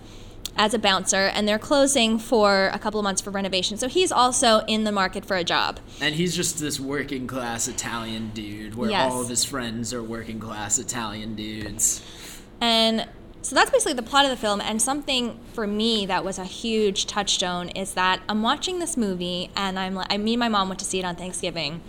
as a bouncer, and they're closing for a couple of months for renovation. So he's also in the market for a job. And he's just this working class Italian dude where, yes, all of his friends are working class Italian dudes. And so that's basically the plot of the film. And something for me that was a huge touchstone is that I'm watching this movie, and I'm like, me and my mom went to see it on Thanksgiving,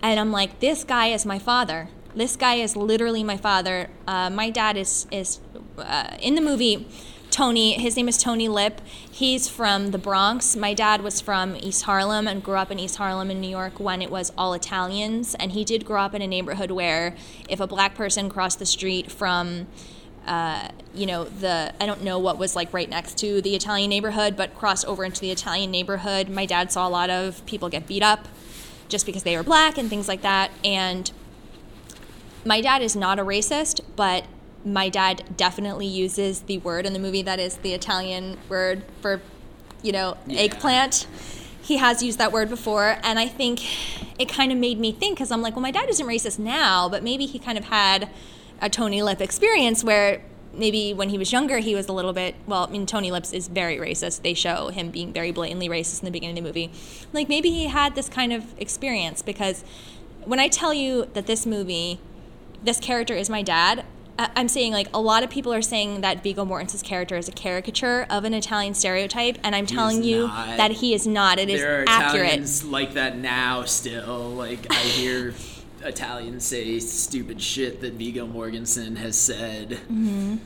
and I'm like, this guy is my father. This guy is literally my father. My dad is in the movie, Tony, his name is Tony Lip. He's from the Bronx. My dad was from East Harlem and grew up in East Harlem in New York when it was all Italians. And he did grow up in a neighborhood where if a black person crossed the street from, I don't know what was like right next to the Italian neighborhood, but crossed over into the Italian neighborhood, my dad saw a lot of people get beat up just because they were black and things like that. And my dad is not a racist, but my dad definitely uses the word in the movie that is the Italian word for, eggplant. He has used that word before, and I think it kind of made me think, because I'm like, well, my dad isn't racist now, but maybe he kind of had a Tony Lip experience where maybe when he was younger he was a little bit, Tony Lip is very racist. They show him being very blatantly racist in the beginning of the movie. Like, maybe he had this kind of experience, because when I tell you that this character is my dad, I'm saying, like, a lot of people are saying that Viggo Mortensen's character is a caricature of an Italian stereotype, and I'm telling you that he is not. It is accurate. There are Italians like that now still. Like, I hear Italians say stupid shit that Viggo Mortensen has said, mm-hmm.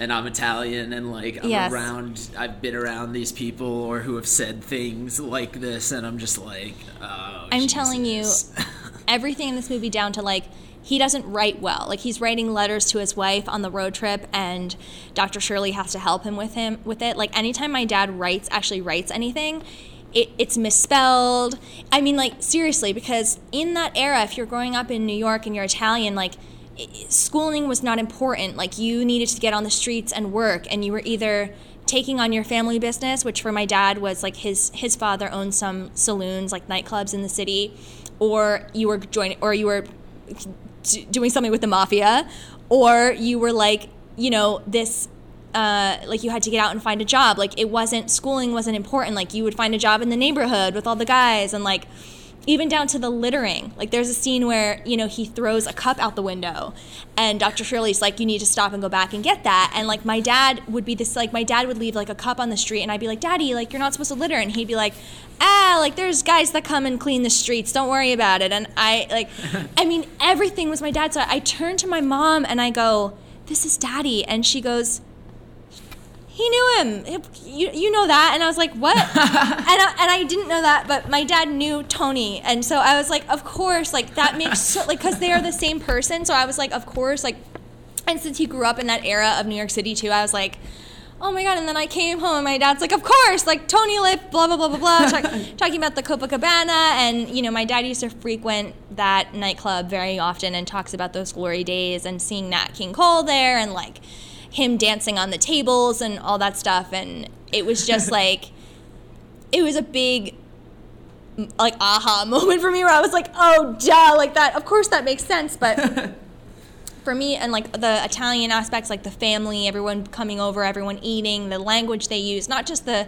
and I'm Italian, and, like, I'm yes. I've been around these people or who have said things like this, and I'm just like, oh, I'm Jesus. Telling you, everything in this movie down to, like, he doesn't write well. Like, he's writing letters to his wife on the road trip, and Dr. Shirley has to help him with it. Like, anytime my dad writes anything, it's misspelled. I mean, like, seriously, because in that era, if you're growing up in New York and you're Italian, like, schooling was not important. Like, you needed to get on the streets and work, and you were either taking on your family business, which for my dad was like his father owned some saloons, like nightclubs in the city, or you were doing something with the mafia, or you were like, you know, this like you had to get out and find a job. Like it wasn't, schooling wasn't important. Like you would find a job in the neighborhood with all the guys, and like even down to the littering. Like there's a scene where, you know, he throws a cup out the window and Dr. Shirley's like, you need to stop and go back and get that. And like my dad would be this, like my dad would leave like a cup on the street and I'd be like, Daddy, like you're not supposed to litter. And he'd be like, like there's guys that come and clean the streets. Don't worry about it. And I mean, everything was my dad. So I turned to my mom and I go, this is Daddy. And she goes, he knew him. You know that. And I was like, what? and I didn't know that, but my dad knew Tony. And so I was like, of course, like that makes, so, like, because they are the same person. So I was like, of course, like, and since he grew up in that era of New York City too, I was like, oh my God. And then I came home and my dad's like, of course, like Tony Lip, blah, blah, blah, blah, blah. Talking about the Copacabana. And, you know, my dad used to frequent that nightclub very often and talks about those glory days and seeing Nat King Cole there and like, him dancing on the tables and all that stuff. And it was just like, it was a big like aha moment for me where I was like, oh duh, like that, of course that makes sense. But for me, and like the Italian aspects, like the family, everyone coming over, everyone eating, the language they use, not just the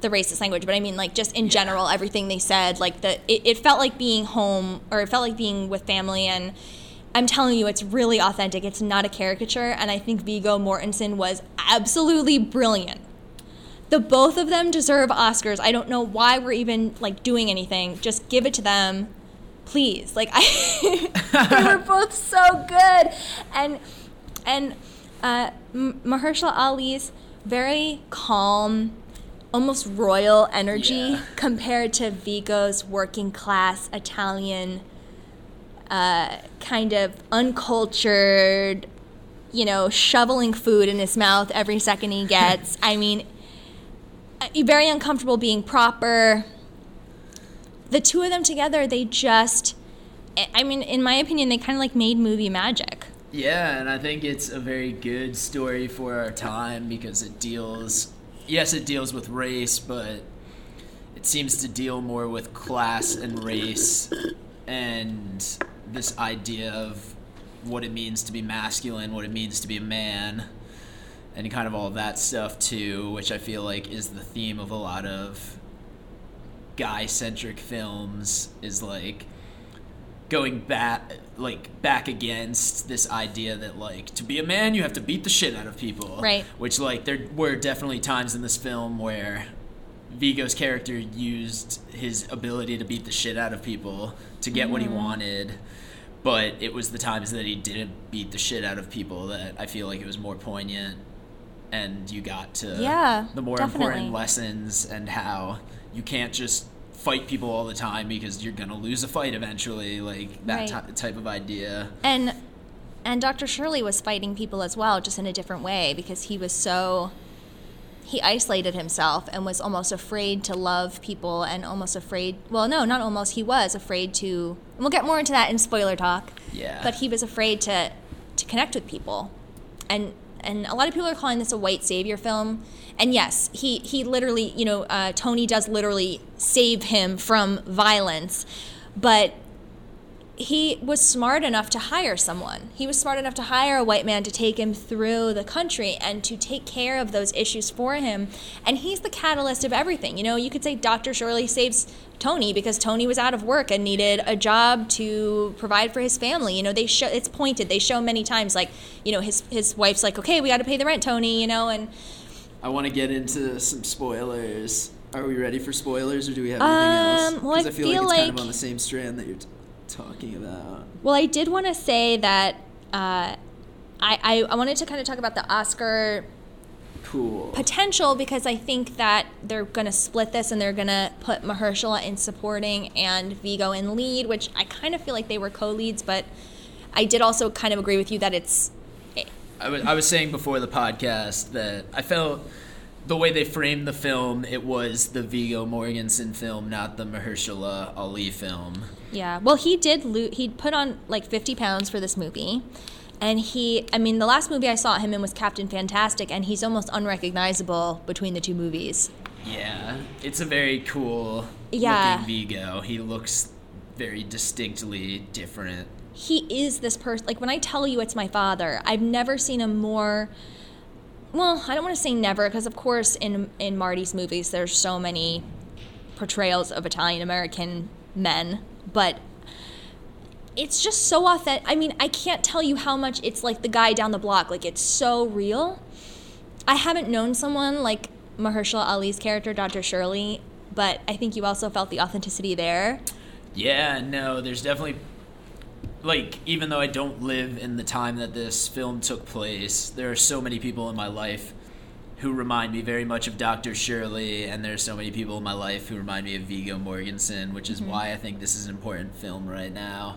racist language, but I mean like just in general, everything they said, like it felt like being home, or it felt like being with family. And I'm telling you, it's really authentic. It's not a caricature. And I think Viggo Mortensen was absolutely brilliant. The both of them deserve Oscars. I don't know why we're even like doing anything. Just give it to them, please. Like they were both so good. And Mahershala Ali's very calm, almost royal energy compared to Viggo's working class Italian, kind of uncultured, you know, shoveling food in his mouth every second he gets. I mean, very uncomfortable being proper. The two of them together, they just, I mean, in my opinion, they kind of like made movie magic. Yeah, and I think it's a very good story for our time because it deals, yes, it deals with race, but it seems to deal more with class and race and this idea of what it means to be masculine, what it means to be a man, and kind of all that stuff too, which I feel like is the theme of a lot of guy-centric films, is like going back against this idea that like to be a man you have to beat the shit out of people, right? Which like there were definitely times in this film where Viggo's character used his ability to beat the shit out of people to get what he wanted, but it was the times that he didn't beat the shit out of people that I feel like it was more poignant, and you got to the more important lessons and how you can't just fight people all the time because you're gonna lose a fight eventually, like that type of idea. And Dr. Shirley was fighting people as well, just in a different way, because he was so... he isolated himself and was almost afraid to love people and almost afraid... well, no, not almost. He was afraid to... and we'll get more into that in spoiler talk. Yeah. But he was afraid to connect with people. And a lot of people are calling this a white savior film. And yes, he literally... you know, Tony does literally save him from violence. But he was smart enough to hire someone. He was smart enough to hire a white man to take him through the country and to take care of those issues for him. And he's the catalyst of everything. You know, you could say Dr. Shirley saves Tony because Tony was out of work and needed a job to provide for his family. You know, they show, it's pointed. They show many times, like, you know, his wife's like, okay, we got to pay the rent, Tony, you know, and... I want to get into some spoilers. Are we ready for spoilers, or do we have anything else? Well, I feel like it's kind of on the same strand that you're... talking about. Well, I did want to say that I wanted to kind of talk about the Oscar potential, because I think that they're going to split this and they're going to put Mahershala in supporting and Viggo in lead, which I kind of feel like they were co-leads, but I did also kind of agree with you that it's... I was saying before the podcast that I felt... the way they framed the film, it was the Viggo Mortensen film, not the Mahershala Ali film. Yeah. Well, he put on like 50 pounds for this movie. And he, I mean, the last movie I saw him in was Captain Fantastic, and he's almost unrecognizable between the two movies. Yeah, it's a very cool looking Vigo. He looks very distinctly different. He is this person. Like, when I tell you it's my father, I've never seen a more... Well, I don't want to say never, because, of course, in Marty's movies, there's so many portrayals of Italian-American men, but... It's just so authentic. I mean, I can't tell you how much it's like the guy down the block. Like, it's so real. I haven't known someone like Mahershala Ali's character, Dr. Shirley, but I think you also felt the authenticity there. Yeah, no, there's definitely... Like, even though I don't live in the time that this film took place, there are so many people in my life who remind me very much of Dr. Shirley, and there's so many people in my life who remind me of Viggo Mortensen, which is why I think this is an important film right now,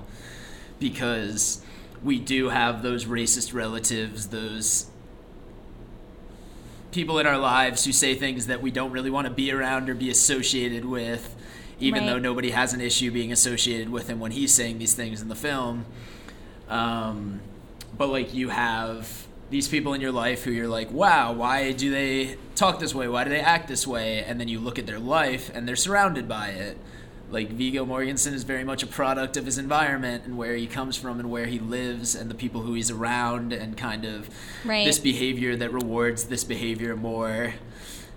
because we do have those racist relatives, those people in our lives who say things that we don't really want to be around or be associated with, even though nobody has an issue being associated with him when he's saying these things in the film. But, like, you have... these people in your life who you're like, wow, why do they talk this way? Why do they act this way? And then you look at their life and they're surrounded by it. Like, Viggo Mortensen is very much a product of his environment and where he comes from and where he lives and the people who he's around, and kind of this behavior that rewards this behavior more,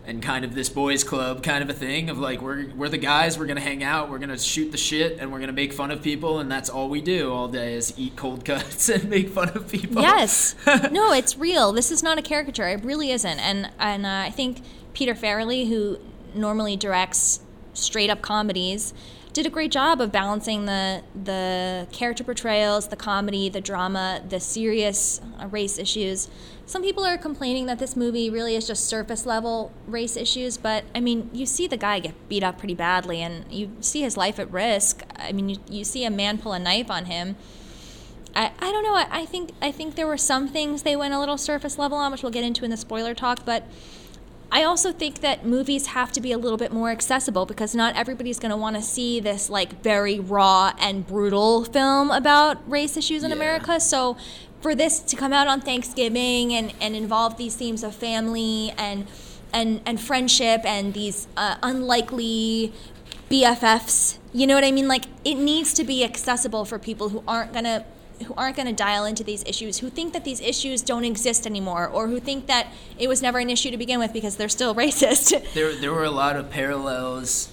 and kind of this boys club kind of a thing of like, we're the guys, we're going to hang out, we're going to shoot the shit, and we're going to make fun of people, and that's all we do all day is eat cold cuts and make fun of people. Yes. No, it's real. This is not a caricature. It really isn't. And I think Peter Farrelly, who normally directs straight-up comedies, did a great job of balancing the character portrayals, the comedy, the drama, the serious race issues. Some people are complaining that this movie really is just surface-level race issues, but, I mean, you see the guy get beat up pretty badly, and you see his life at risk. I mean, you see a man pull a knife on him. I don't know. I think there were some things they went a little surface-level on, which we'll get into in the spoiler talk, but I also think that movies have to be a little bit more accessible, because not everybody's going to want to see this, like, very raw and brutal film about race issues in America, so... for this to come out on Thanksgiving and involve these themes of family and friendship and these unlikely BFFs, you know what I mean? Like, it needs to be accessible for people who aren't gonna dial into these issues, who think that these issues don't exist anymore, or who think that it was never an issue to begin with because they're still racist. There were a lot of parallels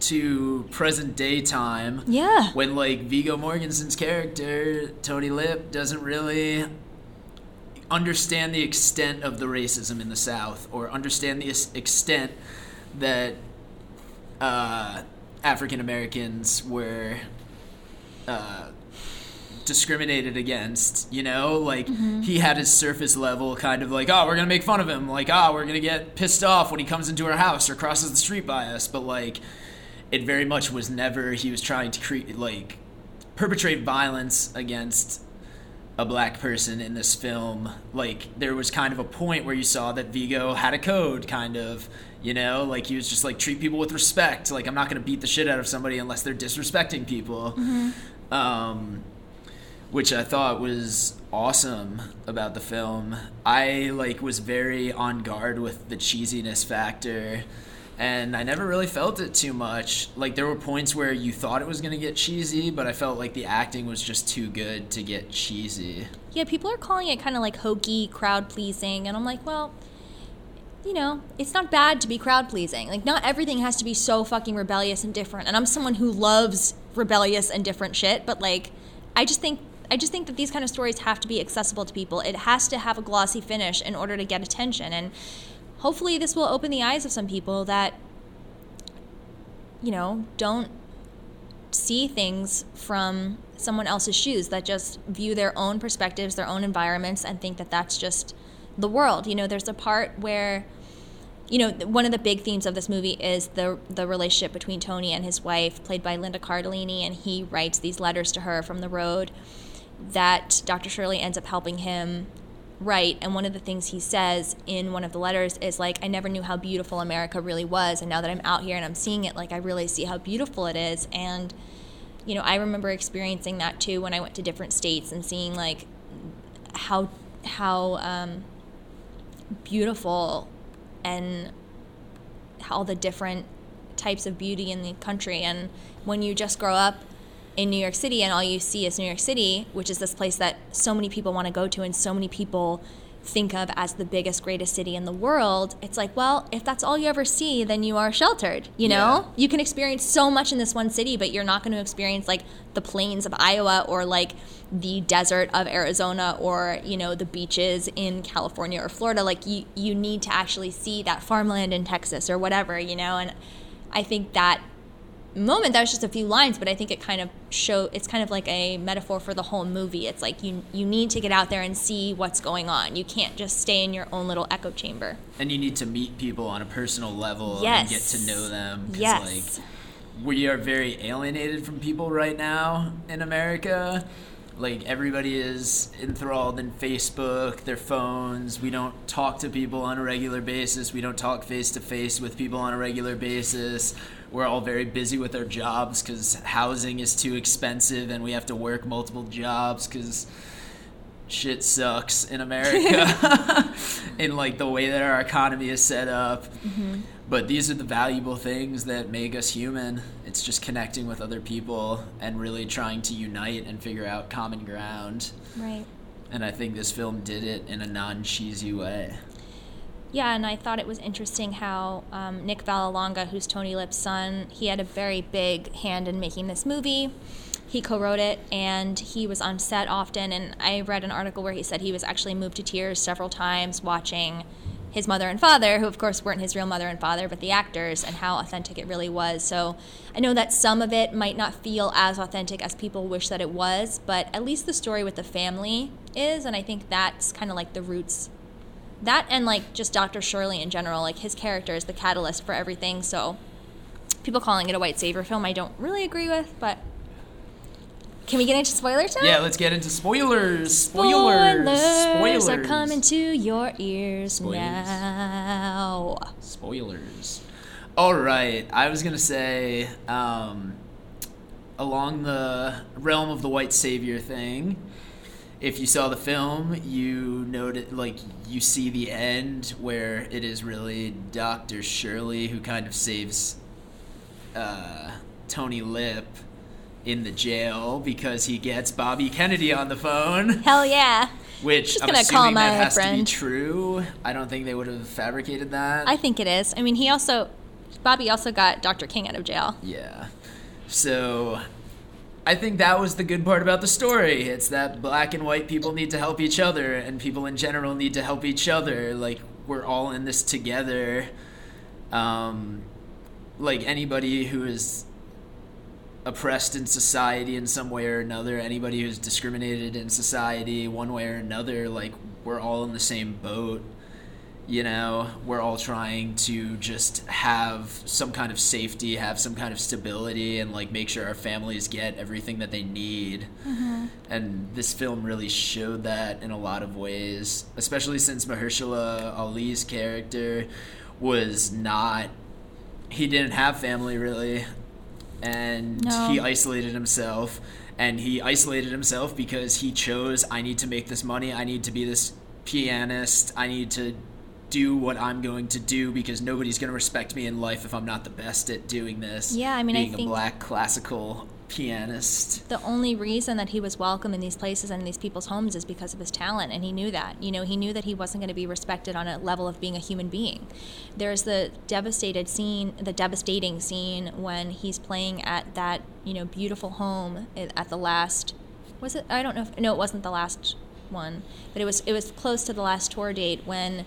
to present day time, when, like, Viggo Mortensen's character Tony Lip doesn't really understand the extent of the racism in the South, or understand the extent that African Americans were discriminated against, you know? Like, he had his surface level kind of like, oh, we're gonna make fun of him, like, oh, we're gonna get pissed off when he comes into our house or crosses the street by us, but, like, it very much was never, he was trying to create, like, perpetrate violence against a black person in this film. Like, there was kind of a point where you saw that Viggo had a code, kind of, you know? Like, he was just like, treat people with respect. Like, I'm not going to beat the shit out of somebody unless they're disrespecting people. Which I thought was awesome about the film. I, like, was very on guard with the cheesiness factor, and I never really felt it too much. Like, there were points where you thought it was going to get cheesy, but I felt like the acting was just too good to get cheesy. Yeah, people are calling it kind of like hokey, crowd-pleasing, and I'm like, well, you know, it's not bad to be crowd-pleasing. Like, not everything has to be so fucking rebellious and different, and I'm someone who loves rebellious and different shit, but, like, I just think that these kind of stories have to be accessible to people. It has to have a glossy finish in order to get attention, and hopefully this will open the eyes of some people that, you know, don't see things from someone else's shoes, that just view their own perspectives, their own environments, and think that that's just the world. You know, there's a part where, you know, one of the big themes of this movie is the relationship between Tony and his wife, played by Linda Cardellini, and he writes these letters to her from the road that Dr. Shirley ends up helping him write. And one of the things he says in one of the letters is, like, I never knew how beautiful America really was, and now that I'm out here and I'm seeing it, like, I really see how beautiful it is. And, you know, I remember experiencing that too when I went to different states and seeing, like, how beautiful and all the different types of beauty in the country. And when you just grow up in New York City and all you see is New York City, which is this place that so many people want to go to and so many people think of as the biggest, greatest city in the world, it's like, well, if that's all you ever see, then you are sheltered, you know? Yeah. You can experience so much in this one city, but you're not going to experience, like, the plains of Iowa or, like, the desert of Arizona or, you know, the beaches in California or Florida. Like, you need to actually see that farmland in Texas or whatever, you know? And I think that moment, that was just a few lines, but I think it kind of it's kind of like a metaphor for the whole movie. It's like you need to get out there and see what's going on. You can't just stay in your own little echo chamber. And you need to meet people on a personal level. Yes. And get to know them. Yes. Like, we are very alienated from people right now in America. Like, everybody is enthralled in Facebook, their phones. We don't talk to people on a regular basis. We don't talk face-to-face with people on a regular basis. We're all very busy with our jobs because housing is too expensive and we have to work multiple jobs because shit sucks in America in, like, the way that our economy is set up. Mm-hmm. But these are the valuable things that make us human. It's just connecting with other people and really trying to unite and figure out common ground. Right. And I think this film did it in a non-cheesy way. Yeah, and I thought it was interesting how Nick Vallelonga, who's Tony Lip's son, he had a very big hand in making this movie. He co-wrote it, and he was on set often. And I read an article where he said he was actually moved to tears several times watching his mother and father, who of course weren't his real mother and father, but the actors, and how authentic it really was. So I know that some of it might not feel as authentic as people wish that it was, but at least the story with the family is, and I think that's kind of like the roots. That and like just Dr. Shirley in general, like his character is the catalyst for everything. So people calling it a white savior film, I don't really agree with, but can we get into spoiler time? Yeah, let's get into spoilers. Spoilers are coming to your ears. Spoilers. Now. Spoilers. All right. I was going to say, along the realm of the white savior thing, if you saw the film, you noted, like, you see the end where it is really Dr. Shirley who kind of saves Tony Lip in the jail because he gets Bobby Kennedy on the phone. Hell yeah. Which I'm assuming that has to be true. I don't think they would have fabricated that. I think it is. I mean, Bobby also got Dr. King out of jail. Yeah. So I think that was the good part about the story. It's that black and white people need to help each other and people in general need to help each other. Like, we're all in this together. Like, anybody who is oppressed in society in some way or another, anybody who's discriminated in society one way or another, like, we're all in the same boat, you know? We're all trying to just have some kind of safety, have some kind of stability, and, like, make sure our families get everything that they need. Mm-hmm. And this film really showed that in a lot of ways, especially since Mahershala Ali's character he didn't have family, really. And he isolated himself, because he chose, I need to make this money, I need to be this pianist, I need to do what I'm going to do because nobody's going to respect me in life if I'm not the best at doing this. Yeah, I mean, being a black classical pianist. The only reason that he was welcome in these places and in these people's homes is because of his talent, and he knew that. You know, he knew that he wasn't going to be respected on a level of being a human being. There's the devastating scene when he's playing at that, you know, beautiful home at the last, was it? I don't know. It wasn't the last one, but it was close to the last tour date when,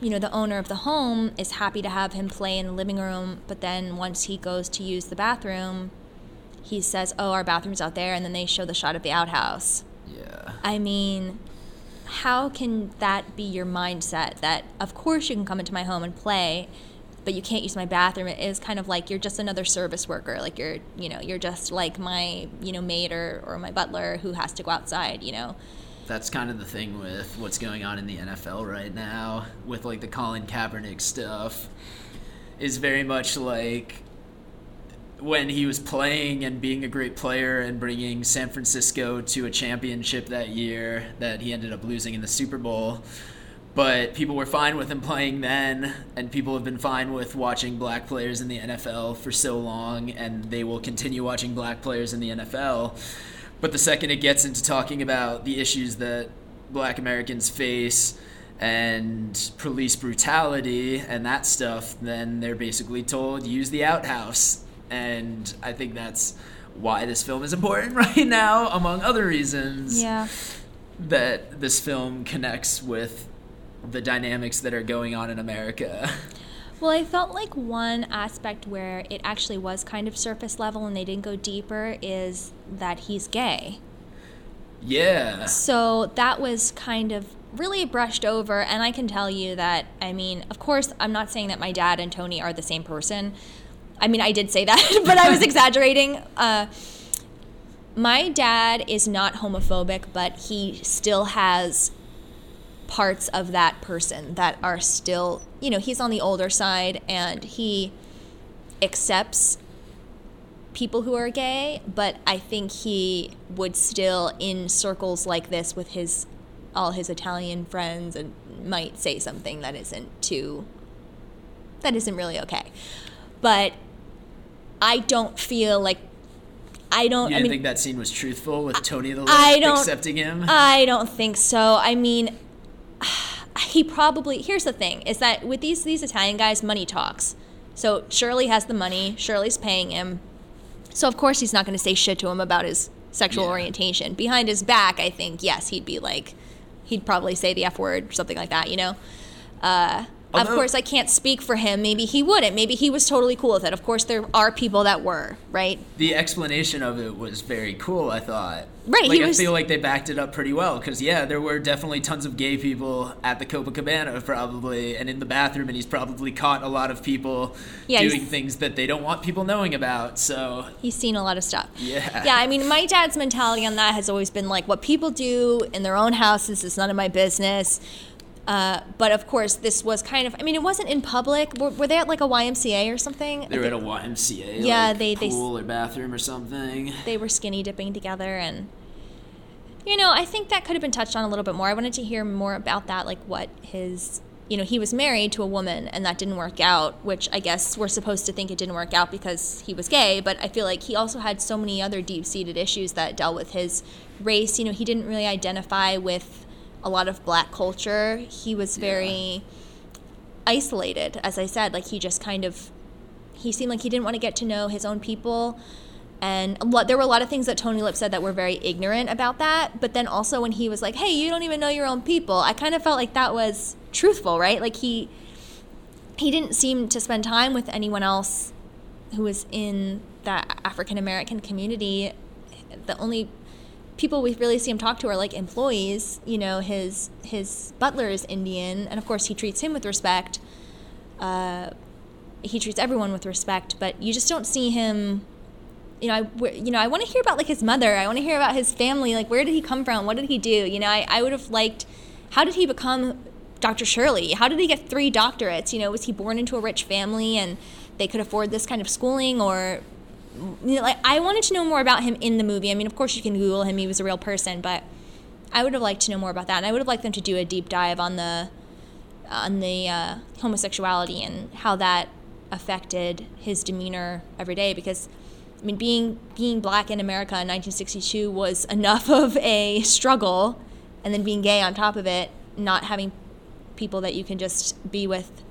you know, the owner of the home is happy to have him play in the living room, but then once he goes to use the bathroom, he says, oh, our bathroom's out there, and then they show the shot of the outhouse. Yeah. I mean, how can that be your mindset that, of course, you can come into my home and play, but you can't use my bathroom? It is kind of like you're just another service worker. Like, you're just like my, you know, maid or my butler who has to go outside, you know. That's kind of the thing with what's going on in the NFL right now with, like, the Colin Kaepernick stuff is very much like when he was playing and being a great player and bringing San Francisco to a championship that year that he ended up losing in the Super Bowl. But people were fine with him playing then, and people have been fine with watching black players in the NFL for so long, and they will continue watching black players in the NFL. But the second it gets into talking about the issues that black Americans face and police brutality and that stuff, then they're basically told, use the outhouse. And I think that's why this film is important right now, among other reasons, that this film connects with the dynamics that are going on in America. Well, I felt like one aspect where it actually was kind of surface level and they didn't go deeper is that he's gay. Yeah. So that was kind of really brushed over, and I can tell you that, I mean, of course, I'm not saying that my dad and Tony are the same person. I mean, I did say that, but I was exaggerating. My dad is not homophobic, but he still has parts of that person that are still, you know, he's on the older side and he accepts people who are gay, but I think he would still, in circles like this with his all his Italian friends, and might say something that isn't too, that isn't really okay. But I don't feel like, I don't, I mean, think that scene was truthful with Tony the Little accepting him? I don't think so. I mean, he probably, here's the thing, is that with these Italian guys, money talks. So Shirley has the money, Shirley's paying him. So of course he's not going to say shit to him about his sexual orientation. Behind his back, I think, yes, he'd be like, he'd probably say the F word or something like that, you know? Although, of course, I can't speak for him. Maybe he wouldn't. Maybe he was totally cool with it. Of course, there are people that were, right? The explanation of it was very cool, I thought. Right. Like, I feel like they backed it up pretty well because, yeah, there were definitely tons of gay people at the Copacabana probably and in the bathroom, and he's probably caught a lot of people doing things that they don't want people knowing about. So he's seen a lot of stuff. Yeah. Yeah, I mean, my dad's mentality on that has always been like, what people do in their own houses is none of my business. But of course, this was kind of, I mean, it wasn't in public. Were they at like a YMCA or something? They were at a YMCA, pool or bathroom or something. They were skinny dipping together, and, you know, I think that could have been touched on a little bit more. I wanted to hear more about that, like what his, you know, he was married to a woman and that didn't work out, which I guess we're supposed to think it didn't work out because he was gay, but I feel like he also had so many other deep-seated issues that dealt with his race. You know, he didn't really identify with a lot of black culture. He was very isolated, as I said. Like, he just kind of, he seemed like he didn't want to get to know his own people. And there were a lot of things that Tony Lip said that were very ignorant about that. But then also when he was like, hey, you don't even know your own people, I kind of felt like that was truthful, right? Like, he didn't seem to spend time with anyone else who was in that African-American community. The only people we really see him talk to are like employees. You know, his butler is Indian, and of course he treats him with respect. He treats everyone with respect, but you just don't see him. You know, I want to hear about like his mother. I want to hear about his family. Like, where did he come from? What did he do? You know, I would have liked, how did he become Dr. Shirley? How did he get 3 doctorates? You know, was he born into a rich family and they could afford this kind of schooling, or, you know, like, I wanted to know more about him in the movie. I mean, of course you can Google him, he was a real person, but I would have liked to know more about that. And I would have liked them to do a deep dive on the homosexuality and how that affected his demeanor every day, because, I mean, being black in America in 1962 was enough of a struggle, and then being gay on top of it, not having people that you can just be with,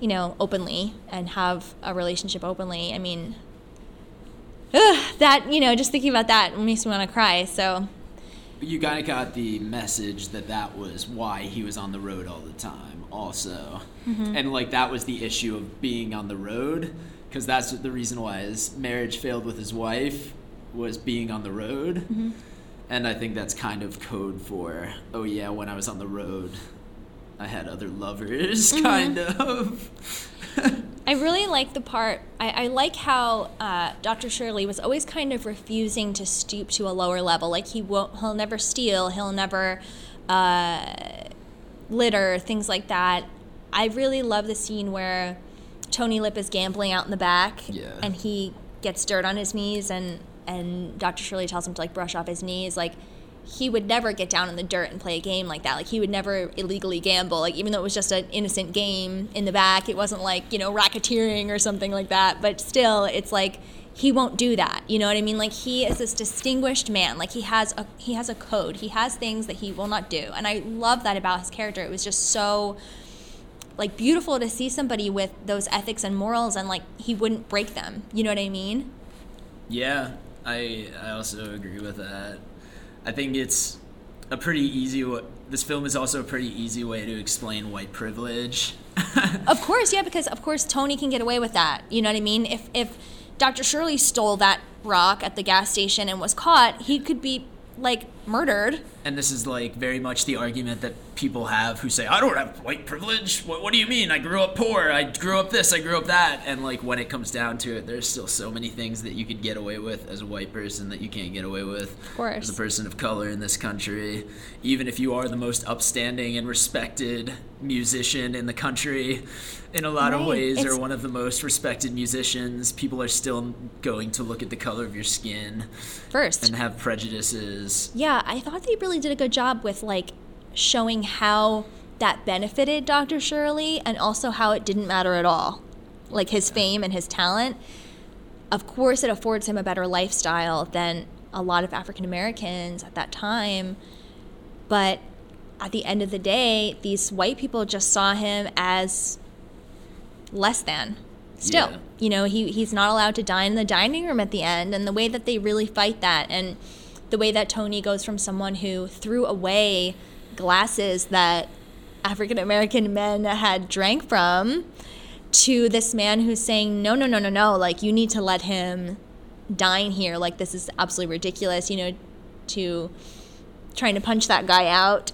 you know, openly and have a relationship openly. I mean, that, you know, just thinking about that makes me want to cry. So you kind of got the message that was why he was on the road all the time also. Mm-hmm. And like, that was the issue of being on the road, because that's the reason why his marriage failed with his wife, was being on the road. Mm-hmm. And I think that's kind of code for, oh yeah, when I was on the road I had other lovers, kind of. I really like the part, I like how Dr. Shirley was always kind of refusing to stoop to a lower level. Like, he'll never steal, he'll never litter, things like that. I really love the scene where Tony Lip is gambling out in the back, and he gets dirt on his knees, and Dr. Shirley tells him to, like, brush off his knees. Like, he would never get down in the dirt and play a game like that. Like, he would never illegally gamble. Like, even though it was just an innocent game in the back, it wasn't like, you know, racketeering or something like that. But still, it's like, he won't do that. You know what I mean? Like, he is this distinguished man. Like, he has a code. He has things that he will not do. And I love that about his character. It was just so, like, beautiful to see somebody with those ethics and morals, and, like, he wouldn't break them. You know what I mean? Yeah, I also agree with that. I think it's a pretty easy way. This film is also a pretty easy way to explain white privilege. Of course, yeah, because of course Tony can get away with that. You know what I mean? If Dr. Shirley stole that rock at the gas station and was caught, he could be, like, murdered. And this is, like, very much the argument that people have who say, I don't have white privilege. What do you mean? I grew up poor. I grew up this. I grew up that. And, like, when it comes down to it, there's still so many things that you could get away with as a white person that you can't get away with. Of course. As a person of color in this country, even if you are the most upstanding and respected musician in the country, in a lot of ways, or one of the most respected musicians, people are still going to look at the color of your skin first and have prejudices. Yeah, I thought they really did a good job with, like, showing how that benefited Dr. Shirley, and also how it didn't matter at all, like, his fame and his talent. Of course, it affords him a better lifestyle than a lot of African Americans at that time, but at the end of the day, these white people just saw him as less than. Still, you know, he's not allowed to dine in the dining room at the end, and the way that they really fight that, and the way that Tony goes from someone who threw away glasses that African-American men had drank from to this man who's saying, no, like, you need to let him dine here. Like, this is absolutely ridiculous, you know, to trying to punch that guy out.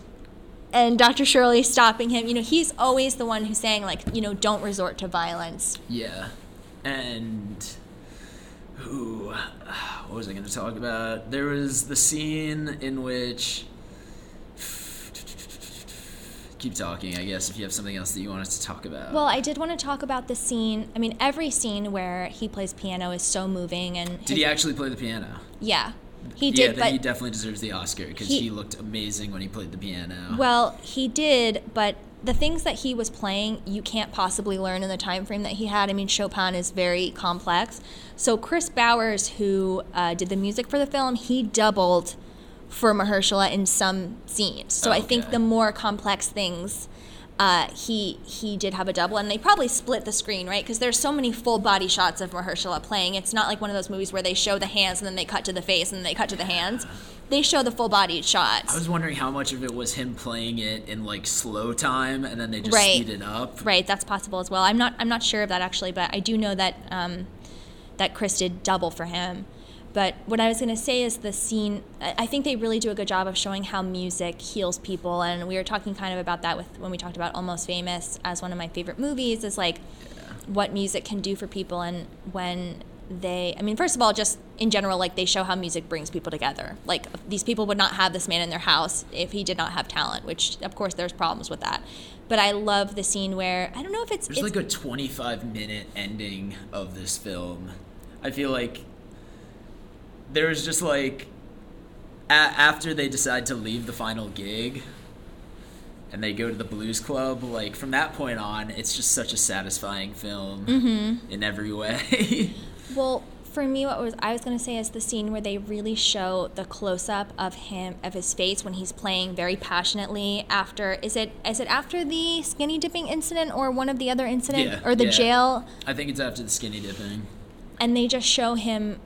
And Dr. Shirley stopping him. You know, he's always the one who's saying, like, you know, don't resort to violence. Yeah. And what was I going to talk about? There was the scene in which... Keep talking, I guess, if you have something else that you want us to talk about. Well, I did want to talk about the scene. I mean, every scene where he plays piano is so moving. And did he actually play the piano? Yeah, he did. Yeah, then he definitely deserves the Oscar, because he looked amazing when he played the piano. Well, he did, but the things that he was playing, you can't possibly learn in the time frame that he had. I mean, Chopin is very complex. So Chris Bowers, who did the music for the film, he doubled for Mahershala in some scenes. So I think the more complex things, he did have a double. And they probably split the screen, right? Because there's so many full body shots of Mahershala playing. It's not like one of those movies where they show the hands and then they cut to the face and then they cut to the hands. They show the full-bodied shots. I was wondering how much of it was him playing it in, like, slow time, and then they just speed it up. Right, that's possible as well. I'm not sure of that, actually, but I do know that that Chris did double for him. But what I was going to say is the scene, I think they really do a good job of showing how music heals people, and we were talking kind of about that when we talked about Almost Famous as one of my favorite movies, is, like, what music can do for people, and when... I mean, first of all, just in general, like, they show how music brings people together. Like, these people would not have this man in their house if he did not have talent, which, of course, there's problems with that. But I love the scene where, I don't know if it's... There's, like, a 25-minute ending of this film. I feel like there was just, like, after they decide to leave the final gig... and they go to the blues club, like, from that point on, it's just such a satisfying film in every way. Well, for me, I was going to say is the scene where they really show the close-up of his face when he's playing very passionately after, is it after the skinny dipping incident or one of the other incident or the jail? I think it's after the skinny dipping. And they just show him,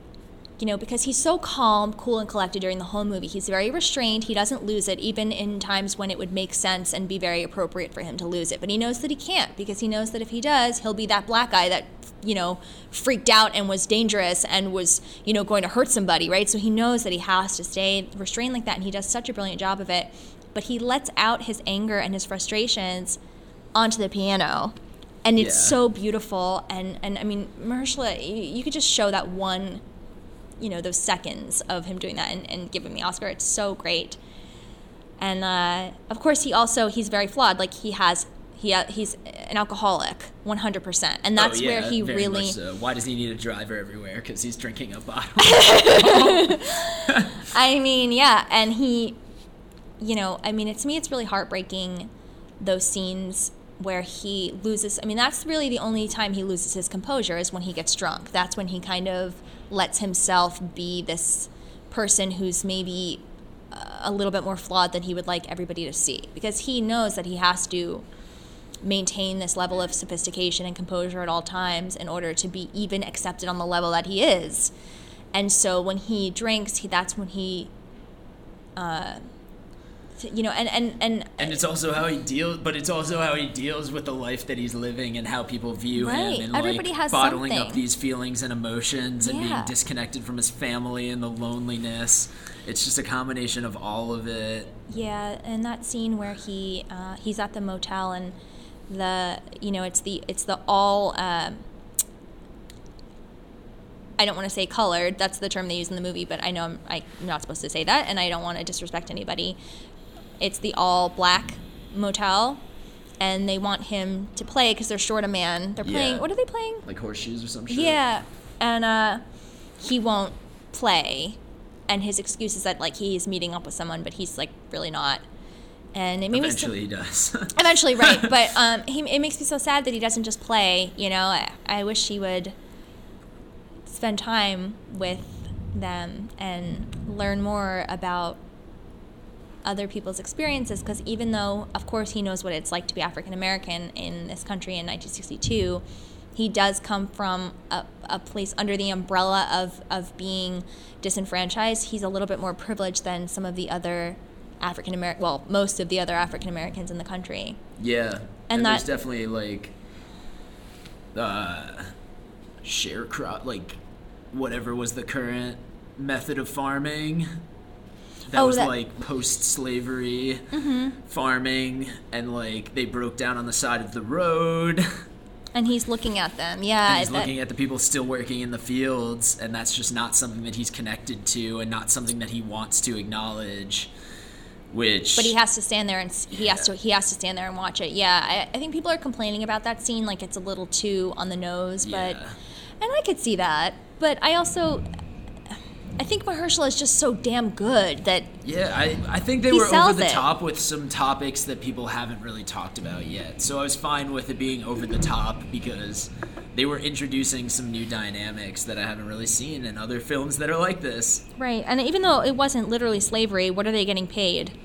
you know, because he's so calm, cool, and collected during the whole movie. He's very restrained. He doesn't lose it, even in times when it would make sense and be very appropriate for him to lose it. But he knows that he can't, because he knows that if he does, he'll be that black guy that, you know, freaked out and was dangerous and was, you know, going to hurt somebody, right? So he knows that he has to stay restrained like that, and he does such a brilliant job of it. But he lets out his anger and his frustrations onto the piano. And it's so beautiful. And I mean, Mahershala, you could just show that one... you know, those seconds of him doing that and giving the Oscar. It's so great. And, of course, he's very flawed. Like, he has He's an alcoholic, 100%, and that's where he very really. Much so. Why does he need a driver everywhere? Because he's drinking a bottle. I mean, yeah, and he, you know, I mean, to me, it's really heartbreaking. Those scenes where he loses. I mean, that's really the only time he loses his composure is when he gets drunk. That's when he kind of lets himself be this person who's maybe a little bit more flawed than he would like everybody to see, because he knows that he has to maintain this level of sophistication and composure at all times in order to be even accepted on the level that he is. And so when he drinks, that's when he you know, and it's also how he deals, but it's also how he deals with the life that he's living and how people view him, and everybody has bottling something up these feelings and emotions and being disconnected from his family and the loneliness. It's just a combination of all of it. Yeah, and that scene where he he's at the motel and the, you know, it's the all. I don't want to say colored. That's the term they use in the movie, but I know I'm not supposed to say that, and I don't want to disrespect anybody. It's the all-black motel, and they want him to play because they're short a man. They're playing... Yeah. What are they playing? Like horseshoes or some shit. Yeah, and he won't play, and his excuse is that, like, he's meeting up with someone, but he's, like, really not. And it made eventually me he does. Eventually, right, but it makes me so sad that he doesn't just play, you know? I wish he would spend time with them and learn more about other people's experiences, because even though, of course, he knows what it's like to be African American in this country in 1962, he does come from a place under the umbrella of being disenfranchised. He's a little bit more privileged than some of the other African American, well, most of the other African Americans in the country. Yeah, and there's definitely like sharecrop, like whatever was the current method of farming. That was like post-slavery farming, and like they broke down on the side of the road. And he's looking at them, yeah. And he's looking at the people still working in the fields, and that's just not something that he's connected to, and not something that he wants to acknowledge. But he has to stand there, and he has to stand there and watch it. Yeah, I think people are complaining about that scene, like it's a little too on the nose, but and I could see that, but I also. I think Mahershala is just so damn good that I think they were over the top with some topics that people haven't really talked about yet. So I was fine with it being over the top because they were introducing some new dynamics that I haven't really seen in other films that are like this. Right, and even though it wasn't literally slavery, what are they getting paid?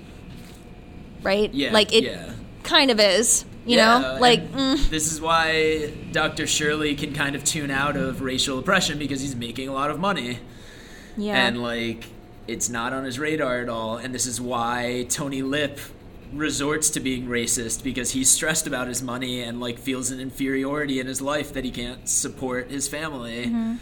Right? Yeah, like it kind of is. You know, like this is why Dr. Shirley can kind of tune out of racial oppression because he's making a lot of money. Yeah. And, like, it's not on his radar at all. And this is why Tony Lip resorts to being racist, because he's stressed about his money and, like, feels an inferiority in his life that he can't support his family. Mm-hmm.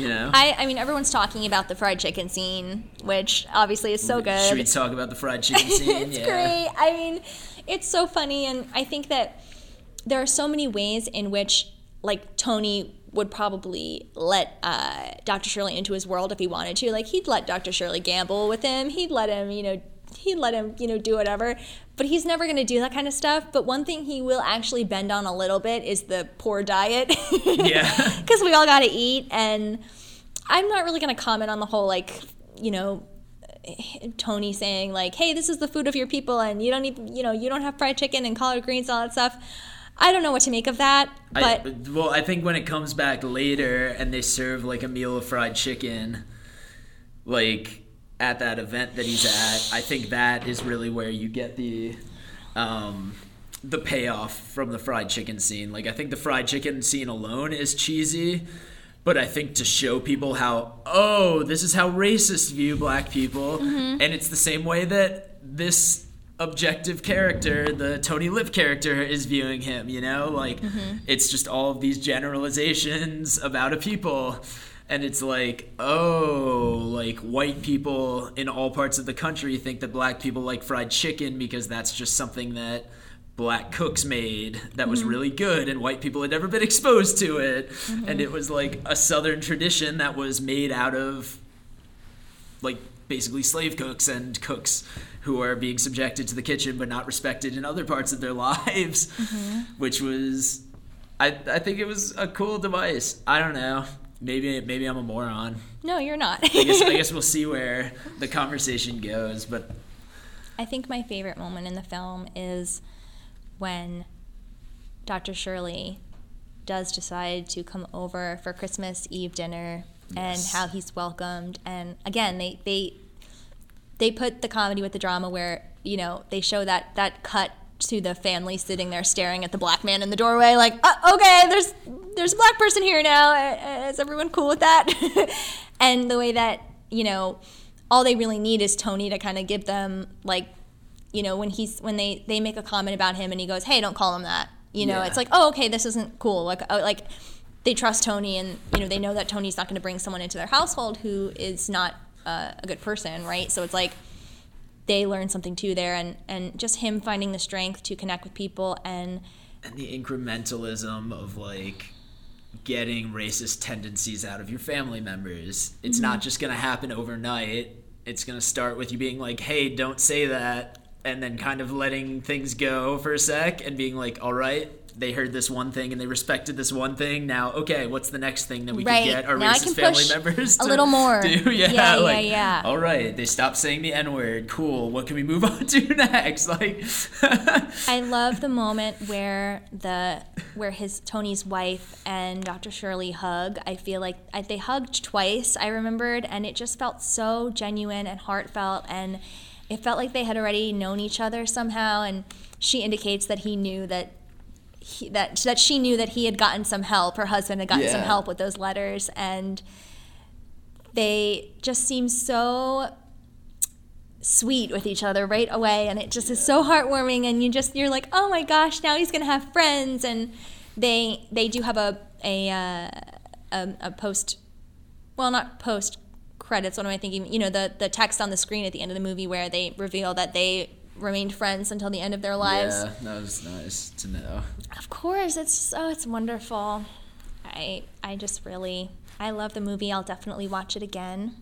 You know? I mean, everyone's talking about the fried chicken scene, which obviously is so good. Should we talk about the fried chicken scene? It's great. I mean, it's so funny. And I think that there are so many ways in which, like, Tony would probably let Dr. Shirley into his world if he wanted to. Like, he'd let Dr. Shirley gamble with him. He'd let him do whatever. But he's never going to do that kind of stuff. But one thing he will actually bend on a little bit is the poor diet. Yeah. Because we all got to eat. And I'm not really going to comment on the whole, like, you know, Tony saying, like, hey, this is the food of your people and you don't even, you know, you don't have fried chicken and collard greens and all that stuff. I don't know what to make of that, but... I think when it comes back later and they serve, like, a meal of fried chicken, like, at that event that he's at, I think that is really where you get the payoff from the fried chicken scene. Like, I think the fried chicken scene alone is cheesy, but I think to show people how, oh, this is how racists view black people, and it's the same way that this... objective character, the Tony Lip character, is viewing him, you know? Like, it's just all of these generalizations about a people. And it's like, oh, like, white people in all parts of the country think that black people like fried chicken because that's just something that black cooks made that was really good, and white people had never been exposed to it. And it was, like, a Southern tradition that was made out of, like, basically slave cooks and cooks who are being subjected to the kitchen but not respected in other parts of their lives, mm-hmm. which was, I think it was a cool device. I don't know. Maybe I'm a moron. No, you're not. I guess we'll see where the conversation goes. But I think my favorite moment in the film is when Dr. Shirley does decide to come over for Christmas Eve dinner, yes. and how he's welcomed. And again, they put the comedy with the drama where, you know, they show that cut to the family sitting there staring at the black man in the doorway like, oh, okay, there's a black person here now. Is everyone cool with that? And the way that, you know, all they really need is Tony to kind of give them, like, you know, when they make a comment about him and he goes, hey, don't call him that. You know, yeah. It's like, oh, okay, this isn't cool. Like they trust Tony, and, you know, they know that Tony's not going to bring someone into their household who is not a good person, right? So it's like they learn something too there, and just him finding the strength to connect with people and the incrementalism of, like, getting racist tendencies out of your family members. It's mm-hmm. not just going to happen overnight. It's going to start with you being like, hey, don't say that. And then kind of letting things go for a sec and being like, all right, they heard this one thing and they respected this one thing. Now, okay, what's the next thing that we right. can get our now racist family members to a little more. Do? Yeah. All right, they stopped saying the N-word. Cool. What can we move on to next? Like, I love the moment where Tony's wife and Dr. Shirley hug. I feel like they hugged twice, I remembered, and it just felt so genuine and heartfelt, and it felt like they had already known each other somehow, and she indicates that he knew that she knew that he had gotten some help. Her husband had gotten some help with those letters, and they just seem so sweet with each other right away, and it just is so heartwarming. And you're like, oh my gosh, now he's gonna have friends. And they do have a post, well, not post credits, what am I thinking, you know, the text on the screen at the end of the movie where they reveal that they remained friends until the end of their lives. Yeah, that was nice to know. Of course, it's wonderful. I love the movie. I'll definitely watch it again,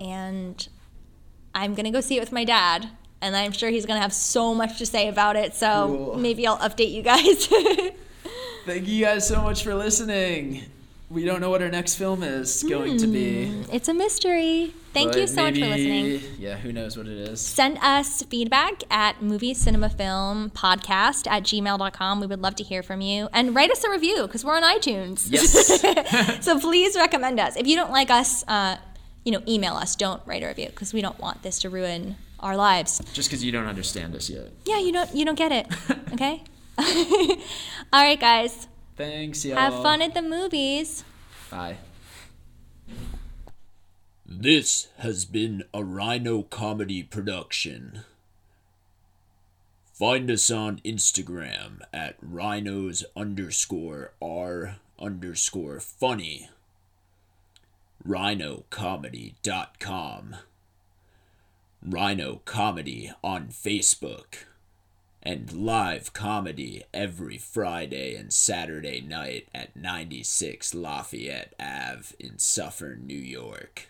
and I'm gonna go see it with my dad, and I'm sure he's gonna have so much to say about it, so cool. Maybe I'll update you guys. Thank you guys so much for listening. We don't know what our next film is going to be. It's a mystery. Thank you so much for listening. Yeah, who knows what it is. Send us feedback at moviecinemafilmpodcast@gmail.com. We would love to hear from you. And write us a review, because we're on iTunes. Yes. So please recommend us. If you don't like us, email us. Don't write a review, because we don't want this to ruin our lives. Just because you don't understand us yet. Yeah, you don't get it. Okay? All right, guys. Thanks, y'all. Have fun at the movies. Bye. This has been a Rhino Comedy production. Find us on Instagram at rhinos_r_funny. rhinocomedy.com. Rhino Comedy on Facebook. And live comedy every Friday and Saturday night at 96 Lafayette Ave in Suffern, New York.